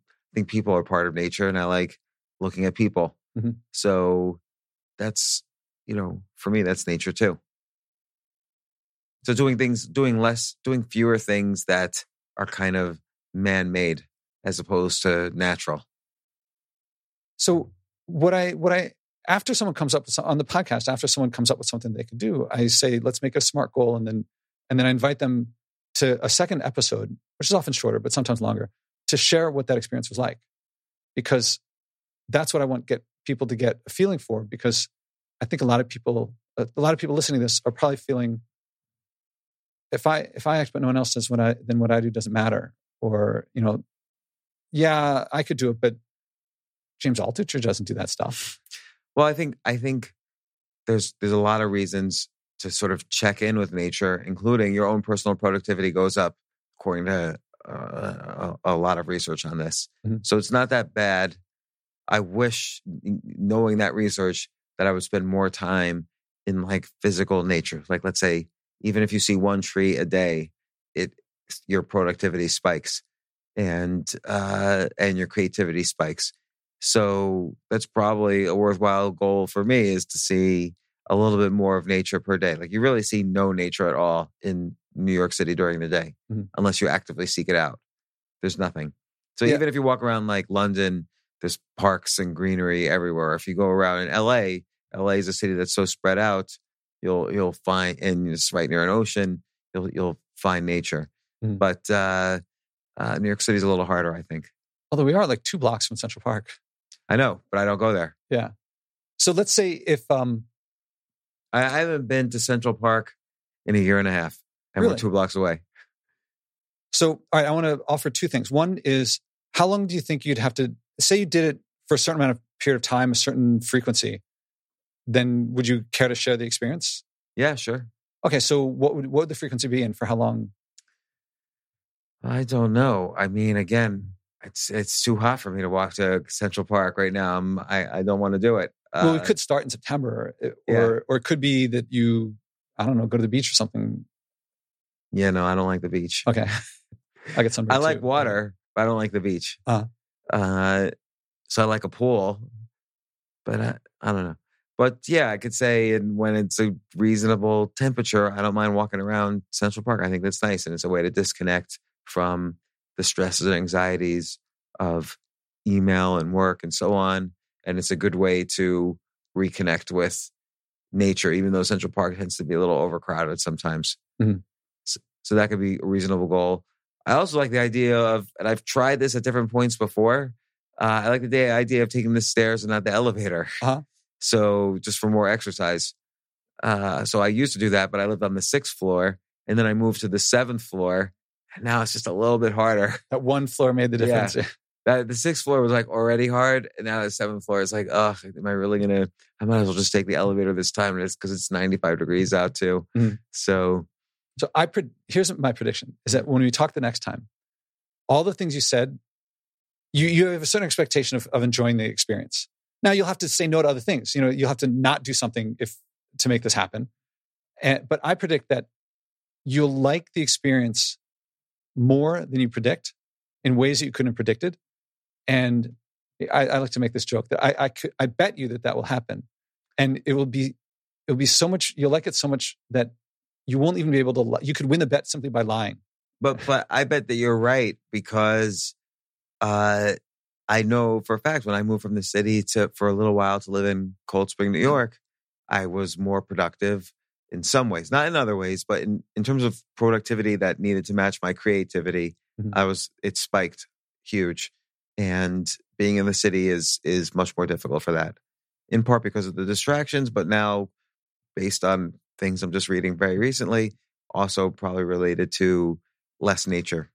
people are part of nature, and I like looking at people. Mm-hmm. So that's, for me, that's nature too. So doing fewer things that are kind of man-made as opposed to natural. So after someone comes up with on the podcast, after someone comes up with something they could do, I say, let's make a smart goal. And then I invite them to a second episode, which is often shorter, but sometimes longer, to share what that experience was like. Because that's what I want people to get a feeling for. Because I think a lot of people listening to this are probably feeling, if I act but no one else does, then what I do doesn't matter. Or, yeah, I could do it, but James Altucher doesn't do that stuff. Well, I think there's a lot of reasons to sort of check in with nature, including your own personal productivity goes up, according to a lot of research on this. Mm-hmm. So it's not that bad. I wish, knowing that research, that I would spend more time in physical nature. Like, let's say, even if you see one tree a day, your productivity spikes and your creativity spikes. So that's probably a worthwhile goal for me, is to see a little bit more of nature per day. You really see no nature at all in New York City during the day, mm-hmm. unless you actively seek it out. There's nothing. So even if you walk around London, there's parks and greenery everywhere. If you go around in LA is a city that's so spread out, you'll find, and it's right near an ocean, you'll find nature. Mm-hmm. But New York City's a little harder, I think. Although we are 2 blocks from Central Park. I know, but I don't go there. Yeah. So let's say if... I haven't been to Central Park in 1.5 years. And really? We're 2 blocks away. So, all right, I want to offer 2 things. One is, how long do you think you'd have to... Say you did it for a certain amount of period of time, a certain frequency. Then would you care to share the experience? Yeah, sure. Okay, so what would the frequency be and for how long? I don't know. I mean, again... It's too hot for me to walk to Central Park right now. I don't want to do it. Well, we could start in September, or it could be that you, I don't know, go to the beach or something. Yeah, no, I don't like the beach. Okay, I get sunburned. I like water, but I don't like the beach. So I like a pool, but I don't know. But yeah, I could say, and when it's a reasonable temperature, I don't mind walking around Central Park. I think that's nice, and it's a way to disconnect from the stresses and anxieties of email and work and so on. And it's a good way to reconnect with nature, even though Central Park tends to be a little overcrowded sometimes. Mm-hmm. So that could be a reasonable goal. I also like the idea of, and I've tried this at different points before, I like the idea of taking the stairs and not the elevator. Uh-huh. So just for more exercise. So I used to do that, but I lived on the 6th floor and then I moved to the 7th floor. And now it's just a little bit harder. That one floor made the difference. Yeah. The 6th floor was like already hard. And now the 7th floor is like, oh, am I really going to, I might as well just take the elevator this time. And it's because it's 95 degrees out too. Mm-hmm. So here's my prediction is that when we talk the next time, all the things you said, you have a certain expectation of enjoying the experience. Now you'll have to say no to other things. You'll have to not do something to make this happen. But I predict that you'll like the experience more than you predict in ways that you couldn't have predicted. And I like to make this joke that I bet you that will happen. And it will be so much, you'll like it so much that you won't even be able to lie. You could win the bet simply by lying. But I bet that you're right because I know for a fact when I moved from the city for a little while to live in Cold Spring, New York, I was more productive in some ways, not in other ways, but in terms of productivity that needed to match my creativity, mm-hmm. It spiked huge. And being in the city is much more difficult for that, in part because of the distractions, but now based on things I'm just reading very recently, also probably related to less nature.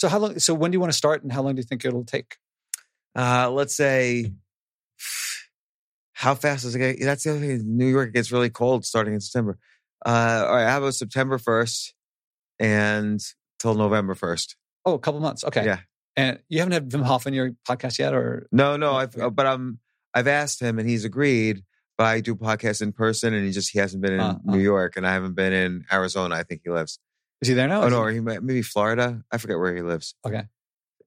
So how long? So when do you want to start, and how long do you think it'll take? Let's say, how fast is it going? That's the other thing. New York gets really cold starting in September. All right, how about September 1st and till November 1st? Oh, a couple months. Okay. Yeah. And you haven't had Wim Hof on your podcast yet, or no? I've asked him and he's agreed. But I do podcasts in person, and he hasn't been in New York, and I haven't been in Arizona. I think he lives. Is he there now? Oh no, or he might, maybe Florida. I forget where he lives. Okay,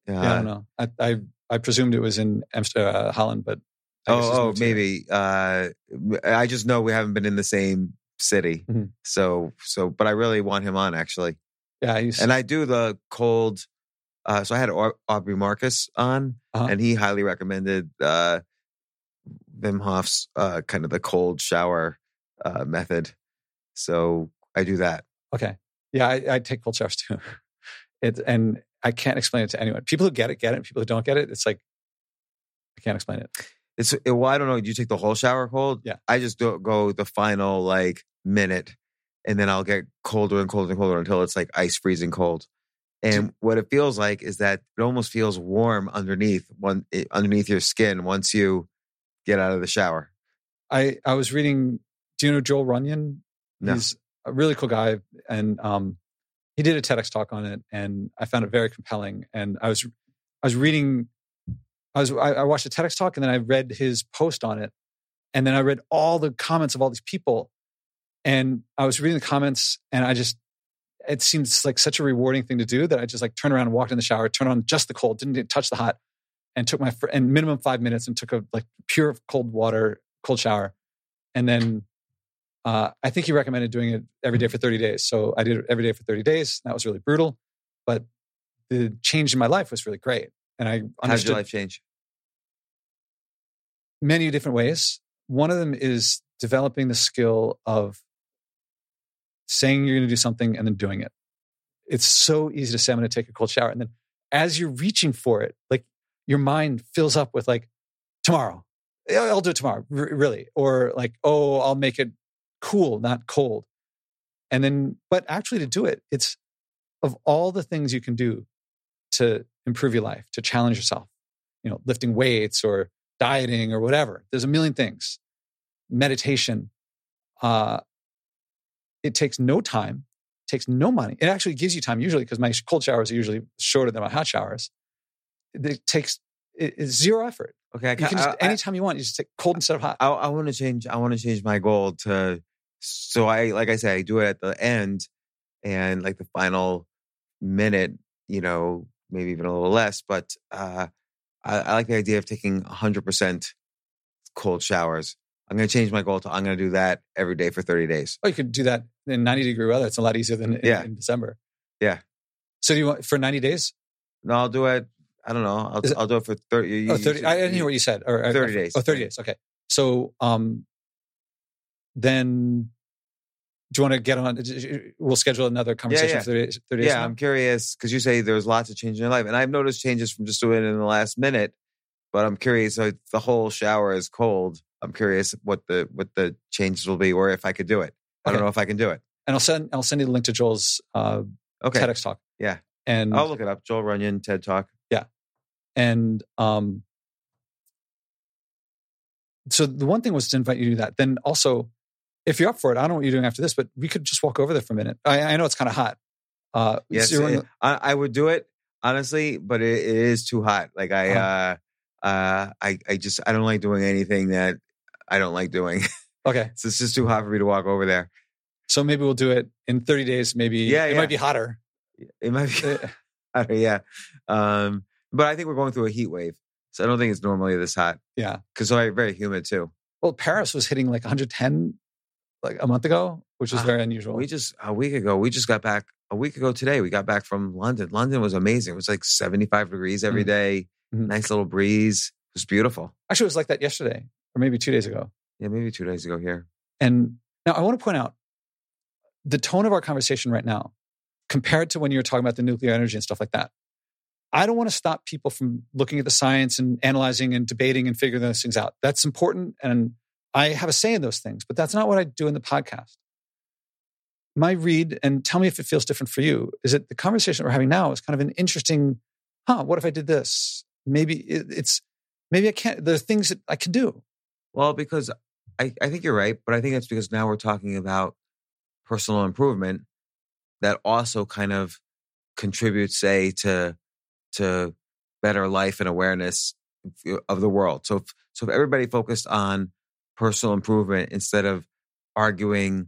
yeah, I don't know. I presumed it was in Holland, but maybe. I just know we haven't been in the same city. Mm-hmm. So, but I really want him on actually. Yeah, and I do the cold. So I had Aubrey Marcus on, and he highly recommended Wim Hof's kind of the cold shower method. So I do that. Okay. Yeah, I take cold showers too. And I can't explain it to anyone. People who get it. People who don't get it, it's like, I can't explain it. I don't know. Do you take the whole shower cold? Yeah. I just go the final minute, and then I'll get colder and colder and colder until it's like ice freezing cold. And what it feels like is that it almost feels warm underneath your skin once you get out of the shower. I was reading, do you know Joel Runyon? No. He's a really cool guy. And he did a TEDx talk on it, and I found it very compelling. And I watched a TEDx talk, and then I read his post on it. And then I read all the comments of all these people. And I was reading the comments, and it seems like such a rewarding thing to do that I just turned around and walked in the shower, turned on just the cold, didn't touch the hot. And took and minimum 5 minutes and took a pure cold shower. And then I think he recommended doing it every day for 30 days. So I did it every day for 30 days. That was really brutal. But the change in my life was really great. And I understood. How did your life change? Many different ways. One of them is developing the skill of saying you're going to do something and then doing it. It's so easy to say, I'm going to take a cold shower. And then as you're reaching for it, your mind fills up with tomorrow. I'll do it tomorrow, really. Or I'll make it cool, not cold. And then, but actually to do it, it's of all the things you can do to improve your life, to challenge yourself, lifting weights or dieting or whatever. There's a million things. Meditation. It takes no time, takes no money. It actually gives you time usually because my cold showers are usually shorter than my hot showers. It takes zero effort. Okay, you can just anytime you want. You just take cold instead of hot. I want to change. I want to change my goal to. So I, like I said, I do it at the end, and the final minute, maybe even a little less. But I like the idea of taking 100% cold showers. I'm going to change my goal to I'm going to do that every day for 30 days. Oh, you could do that in 90-degree weather. It's a lot easier than in December. Yeah. So do you want for 90 days? No, I'll do it. I don't know. I'll do it for 30. Oh, 30. I didn't hear what you said. Or 30 days. Oh, 30 days. Okay. So then do you want to get on? We'll schedule another conversation for 30 days. Yeah, I'm curious because you say there's lots of change in your life. And I've noticed changes from just doing it in the last minute. But I'm curious, so the whole shower is cold. I'm curious what the changes will be, or if I could do it. I don't know if I can do it. And I'll send you the link to Joel's TEDx talk. Yeah. And I'll look it up. Joel Runyon, TED Talk. Yeah. And so the one thing was to invite you to do that. Then also, if you're up for it, I don't know what you're doing after this, but we could just walk over there for a minute. I know it's kind of hot. Yes, so I would do it, honestly, but it is too hot. Like I don't like doing anything that I don't like doing. Okay. So it's just too hot for me to walk over there. So maybe we'll do it in 30 days. Maybe it might be hotter. It might be hotter, yeah. But I think we're going through a heat wave. So I don't think it's normally this hot. Yeah. Because it's very humid too. Well, Paris was hitting like 110 like a month ago, which was very unusual. A week ago today, we got back from London. London was amazing. It was like 75 degrees every day. Mm-hmm. Nice little breeze. It was beautiful. Actually, it was like that yesterday or maybe 2 days ago. Yeah, maybe 2 days ago here. And now I want to point out the tone of our conversation right now compared to when you were talking about the nuclear energy and stuff like that. I don't want to stop people from looking at the science and analyzing and debating and figuring those things out. That's important. And I have a say in those things, but that's not what I do in the podcast. My read, and tell me if it feels different for you, is that the conversation we're having now is kind of an interesting, what if I did this? Maybe I can't, there are things that I can do. Well, because I think you're right, but I think that's because now we're talking about personal improvement that also kind of contributes, say, to better life and awareness of the world. So if everybody focused on personal improvement instead of arguing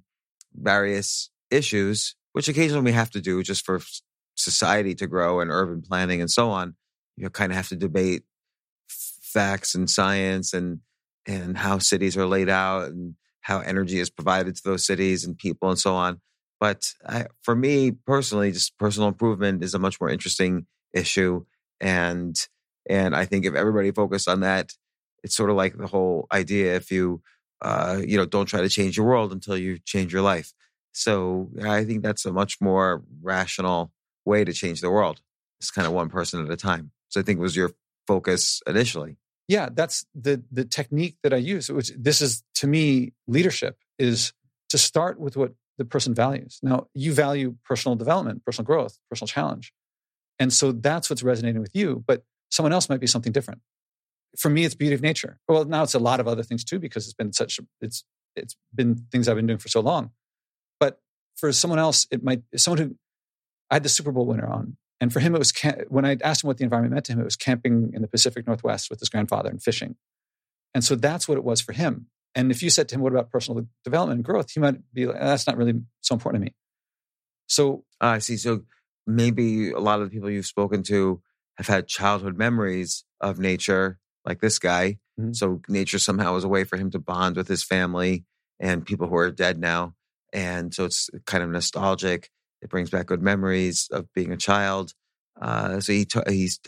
various issues, which occasionally we have to do just for society to grow and urban planning and so on, you kind of have to debate facts and science and how cities are laid out and how energy is provided to those cities and people and so on. But for me personally, just personal improvement is a much more interesting issue. And I think if everybody focused on that, it's sort of like the whole idea, if you don't try to change your world until you change your life. So I think that's a much more rational way to change the world. It's kind of one person at a time. So I think it was your focus initially. Yeah, that's the technique that I use. This is, to me, leadership is to start with what the person values. Now, you value personal development, personal growth, personal challenge. And so that's what's resonating with you, but someone else might be something different. For me, it's beauty of nature. Well, now it's a lot of other things too, because it's been things I've been doing for so long. But for someone else, it might someone who I had the Super Bowl winner on, and for him it was when I asked him what the environment meant to him, it was camping in the Pacific Northwest with his grandfather and fishing, and so that's what it was for him. And if you said to him, "What about personal development and growth?" he might be like, "That's not really so important to me." So I see. So maybe a lot of the people you've spoken to have had childhood memories of nature. Like this guy. Mm-hmm. So nature somehow was a way for him to bond with his family and people who are dead now. And so it's kind of nostalgic. It brings back good memories of being a child. So he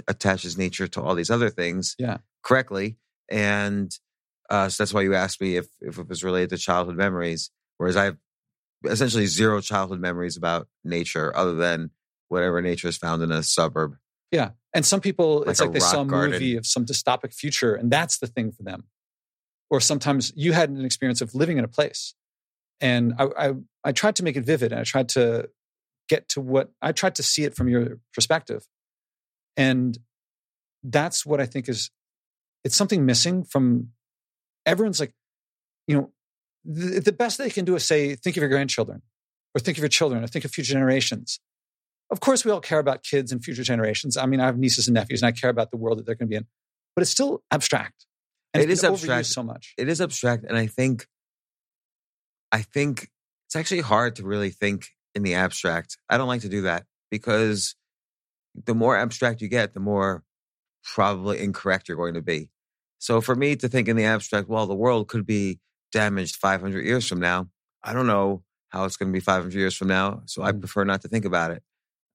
attaches nature to all these other things correctly. And so that's why you asked me if it was related to childhood memories. Whereas I have essentially zero childhood memories about nature other than whatever nature is found in a suburb. Yeah. And some people, it's like they saw a movie of some dystopic future and that's the thing for them. Or sometimes you had an experience of living in a place. And I tried to make it vivid and I tried to get to I tried to see it from your perspective. And that's what I think it's something missing from everyone's like, the best they can do is say, think of your grandchildren or think of your children or think of future generations. Of course, we all care about kids and future generations. I mean, I have nieces and nephews and I care about the world that they're going to be in. But it's still abstract. And it is abstract so much. It is abstract. And I think it's actually hard to really think in the abstract. I don't like to do that because the more abstract you get, the more probably incorrect you're going to be. So for me to think in the abstract, well, the world could be damaged 500 years from now. I don't know how it's going to be 500 years from now. So I prefer not to think about it.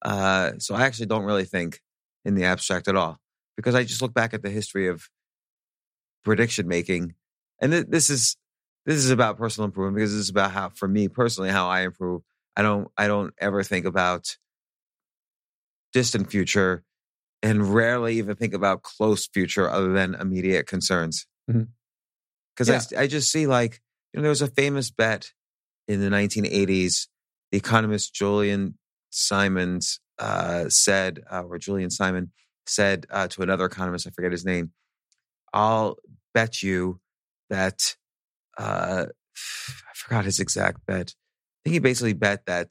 So I actually don't really think in the abstract at all because I just look back at the history of prediction making. And this is about personal improvement because this is about how, for me personally, how I improve. I don't ever think about distant future and rarely even think about close future other than immediate concerns. Because I just see, like, you know, there was a famous bet in the 1980s. The economist Julian Simon said to another economist, I forget his name, I'll bet you that, I forgot his exact bet. I think he basically bet that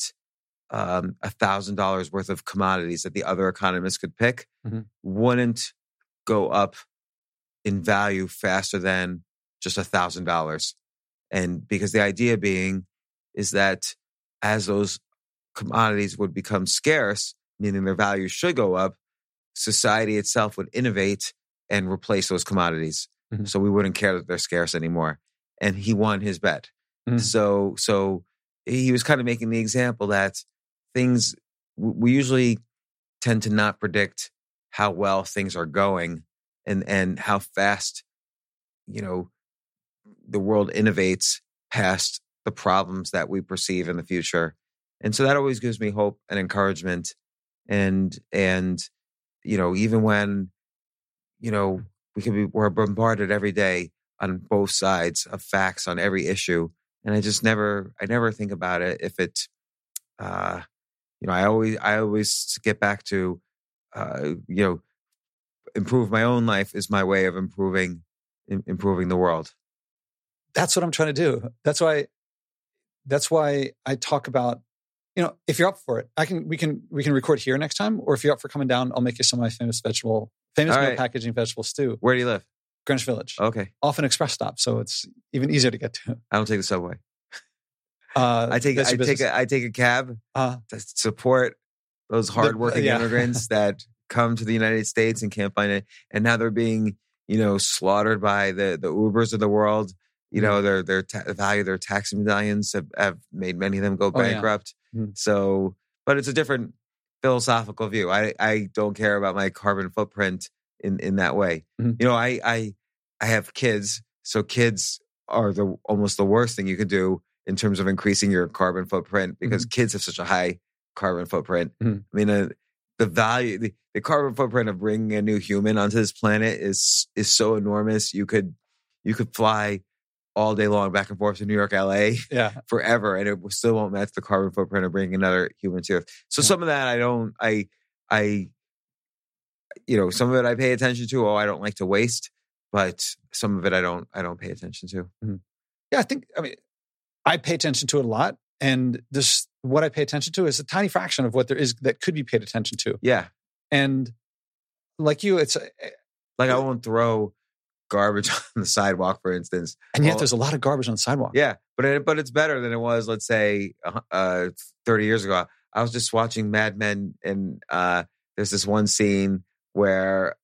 $1,000 worth of commodities that the other economists could pick wouldn't go up in value faster than just $1,000. And because the idea being is that as those commodities would become scarce, meaning their value should go up, society itself would innovate and replace those commodities. So we wouldn't care that they're scarce anymore. And he won his bet. So he was kind of making the example that things, we usually tend to not predict how well things are going and how fast, you know, the world innovates past the problems that we perceive in the future. And so that always gives me hope and encouragement. And, you know, even when, you know, we're bombarded every day on both sides of facts on every issue. And I never think about it. If it, you know, I always get back to, you know, improve my own life is my way of improving the world. That's what I'm trying to do. That's why I talk about, you know, if you're up for it, we can record here next time, or if you're up for coming down, I'll make you some of my famous packaging vegetable stew. Where do you live? Greenwich Village. Okay. Off an express stop, so it's even easier to get to. I don't take the subway. I take a cab to support those hardworking immigrants that come to the United States and can't find it, and now they're being, you know, slaughtered by the Ubers of the world. You know, their tax medallions have made many of them go bankrupt. So, but it's a different philosophical view. I don't care about my carbon footprint in that way. You know, I have kids, so kids are almost the worst thing you could do in terms of increasing your carbon footprint, because kids have such a high carbon footprint. I mean, the value, the carbon footprint of bringing a new human onto this planet is so enormous. You could fly all day long back and forth to New York, LA forever, and it still won't match the carbon footprint of bringing another human to Earth. So some of that you know, some of it I pay attention to. I don't like to waste, but some of it I don't pay attention to. Yeah, I pay attention to it a lot, and this what I pay attention to is a tiny fraction of what there is that could be paid attention to. Yeah, and like you, it's like I won't throw garbage on the sidewalk, for instance. And yet there's a lot of garbage on the sidewalk. Yeah, but it's better than it was, let's say, 30 years ago. I was just watching Mad Men, and there's this one scene where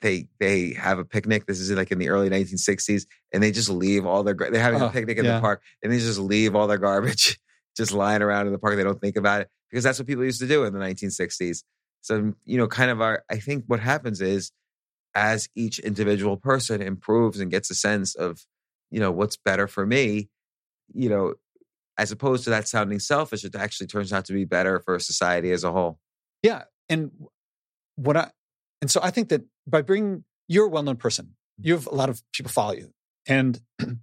they have a picnic. This is like in the early 1960s, and they just leave all their... They're having a picnic in the park, and they just leave all their garbage just lying around in the park. They don't think about it, because that's what people used to do in the 1960s. So, you know, kind of I think what happens is, as each individual person improves and gets a sense of, you know, what's better for me, you know, as opposed to that sounding selfish, it actually turns out to be better for society as a whole. Yeah. And so I think that by bringing, you're a well-known person. You have a lot of people follow you. And from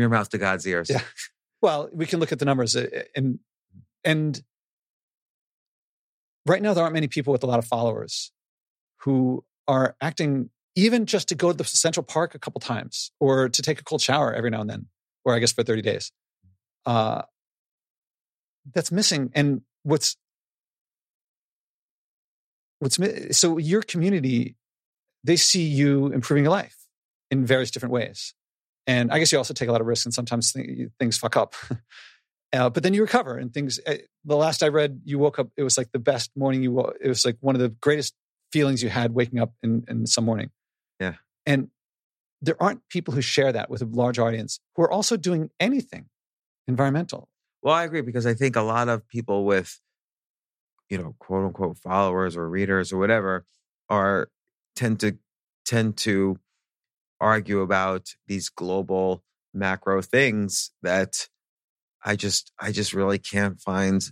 your mouth to God's ears. Yeah. Well, we can look at the numbers, and right now there aren't many people with a lot of followers who are acting, even just to go to the Central Park a couple times, or to take a cold shower every now and then, or I guess for 30 days. That's missing. And so your community, they see you improving your life in various different ways. And I guess you also take a lot of risks, and sometimes things fuck up. But then you recover, and things, the last I read, you woke up, it was like the best morning it was like one of the greatest feelings you had waking up in some morning. Yeah. And there aren't people who share that with a large audience who are also doing anything environmental. Well, I agree, because I think a lot of people with, you know, quote unquote followers or readers or whatever are tend to argue about these global macro things that I just really can't find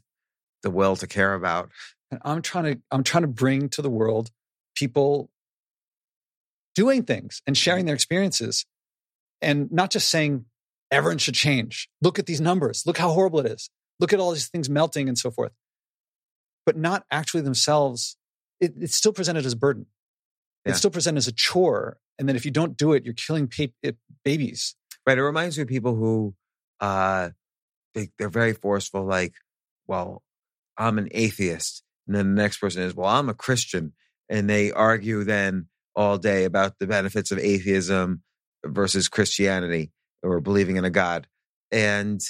the will to care about. And I'm trying to bring to the world people doing things and sharing their experiences and not just saying everyone should change. Look at these numbers. Look how horrible it is. Look at all these things melting and so forth. But not actually themselves. It's still presented as a burden. Yeah. It's still presented as a chore. And then if you don't do it, you're killing babies. Right. It reminds me of people who they're very forceful. Like, well, I'm an atheist. And then the next person is, well, I'm a Christian. And they argue then all day about the benefits of atheism versus Christianity or believing in a God. And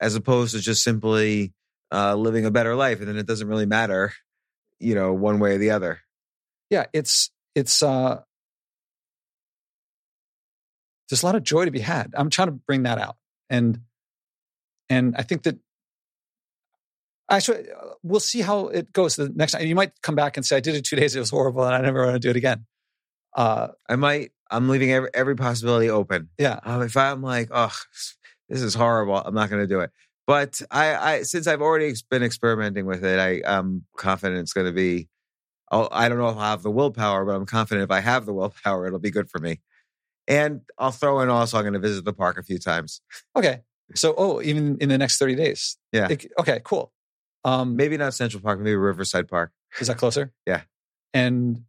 as opposed to just simply living a better life. And then it doesn't really matter, you know, one way or the other. Yeah, it's there's a lot of joy to be had. I'm trying to bring that out. And I think that we'll see how it goes the next time. You might come back and say, I did it 2 days, it was horrible, and I never want to do it again. I'm leaving every possibility open. Yeah. If I'm like, oh, this is horrible, I'm not going to do it. But I since I've already been experimenting with it, I'm confident it's going to be, I don't know if I'll have the willpower, but I'm confident if I have the willpower, it'll be good for me. And I'll throw in also, I'm going to visit the park a few times. Okay. So, even in the next 30 days. Yeah. Okay, cool. Maybe not Central Park, maybe Riverside Park. Is that closer? Yeah. And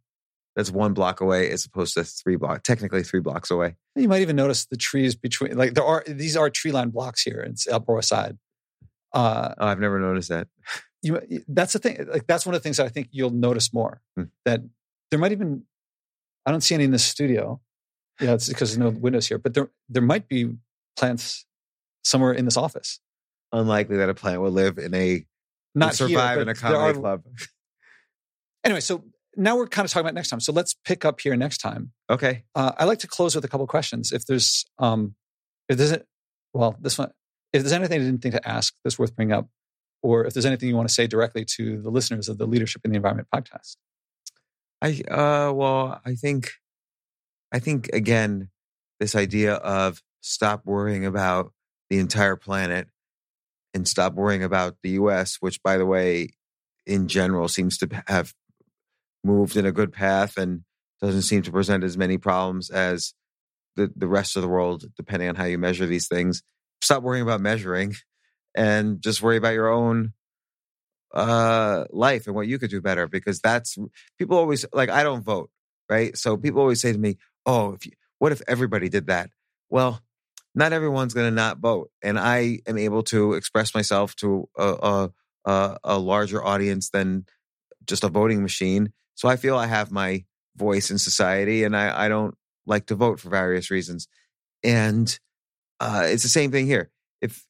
that's 1 block away as opposed to 3 blocks, technically 3 blocks away. You might even notice the trees between, like these are tree-lined blocks here in Upper West Side. I've never noticed that. That's the thing. Like, that's one of the things that I think you'll notice more. That there might even, I don't see any in this studio. Yeah, it's because there's no windows here. But there might be plants somewhere in this office. Unlikely that a plant will live in a, not survive here, in a comedy club. Anyway, so now we're kind of talking about next time. So let's pick up here next time. Okay. I like to close with a couple of questions. If there's anything I didn't think to ask that's worth bringing up, or if there's anything you want to say directly to the listeners of the Leadership in the Environment podcast. I think again, this idea of stop worrying about the entire planet and stop worrying about the U.S., which, by the way, in general seems to have moved in a good path and doesn't seem to present as many problems as the rest of the world, depending on how you measure these things. Stop worrying about measuring and just worry about your own life and what you could do better, because that's, people always, like, I don't vote, right? So people always say to me, what if everybody did that? Well, not everyone's going to not vote. And I am able to express myself to a larger audience than just a voting machine. So I feel I have my voice in society, and I don't like to vote for various reasons. And it's the same thing here. If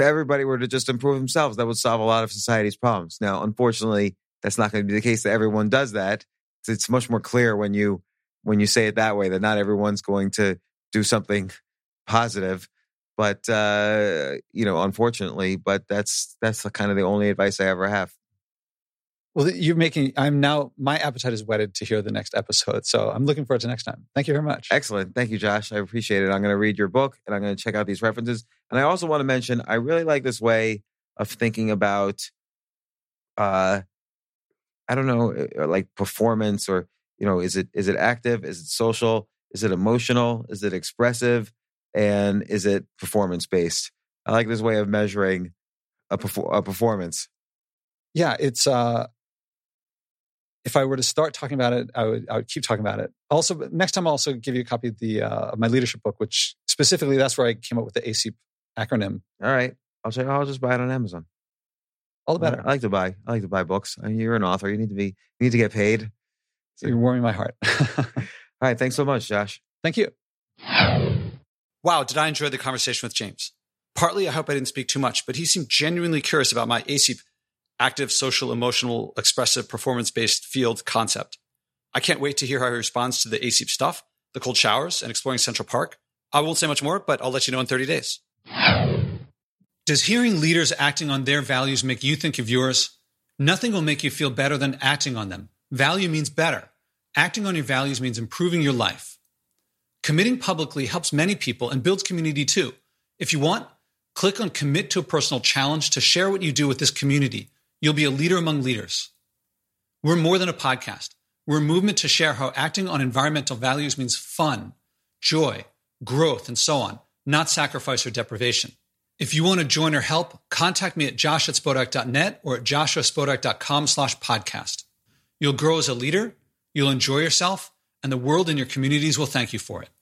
everybody were to just improve themselves, that would solve a lot of society's problems. Now, unfortunately, that's not going to be the case that everyone does that. It's much more clear when you say it that way, that not everyone's going to do something positive, but unfortunately, but that's the kind of the only advice I ever have. Well, my appetite is whetted to hear the next episode. So I'm looking forward to next time. Thank you very much. Excellent. Thank you, Josh. I appreciate it. I'm going to read your book and I'm going to check out these references. And I also want to mention, I really like this way of thinking about, performance, or, is it active? Is it social? Is it emotional? Is it expressive? And is it performance-based? I like this way of measuring a performance. Yeah, it's if I were to start talking about it, I would keep talking about it. Also, next time I'll also give you a copy of my leadership book, which specifically, that's where I came up with the ASEEP acronym. All right. I'll just buy it on Amazon. All the better. I like to buy books. I mean, you're an author. You need to get paid. So you're warming my heart. All right. Thanks so much, Josh. Thank you. Wow. Did I enjoy the conversation with James? Partly, I hope I didn't speak too much, but he seemed genuinely curious about my ASEEP, active, social, emotional, expressive, performance-based field concept. I can't wait to hear how he responds to the ASEEP stuff, the cold showers, and exploring Central Park. I won't say much more, but I'll let you know in 30 days. Does hearing leaders acting on their values make you think of yours? Nothing will make you feel better than acting on them. Value means better. Acting on your values means improving your life. Committing publicly helps many people and builds community too. If you want, click on Commit to a Personal Challenge to share what you do with this community. You'll be a leader among leaders. We're more than a podcast. We're a movement to share how acting on environmental values means fun, joy, growth, and so on, not sacrifice or deprivation. If you want to join or help, contact me at josh@spodak.net or at joshuaspodak.com/podcast. You'll grow as a leader, you'll enjoy yourself, and the world and your communities will thank you for it.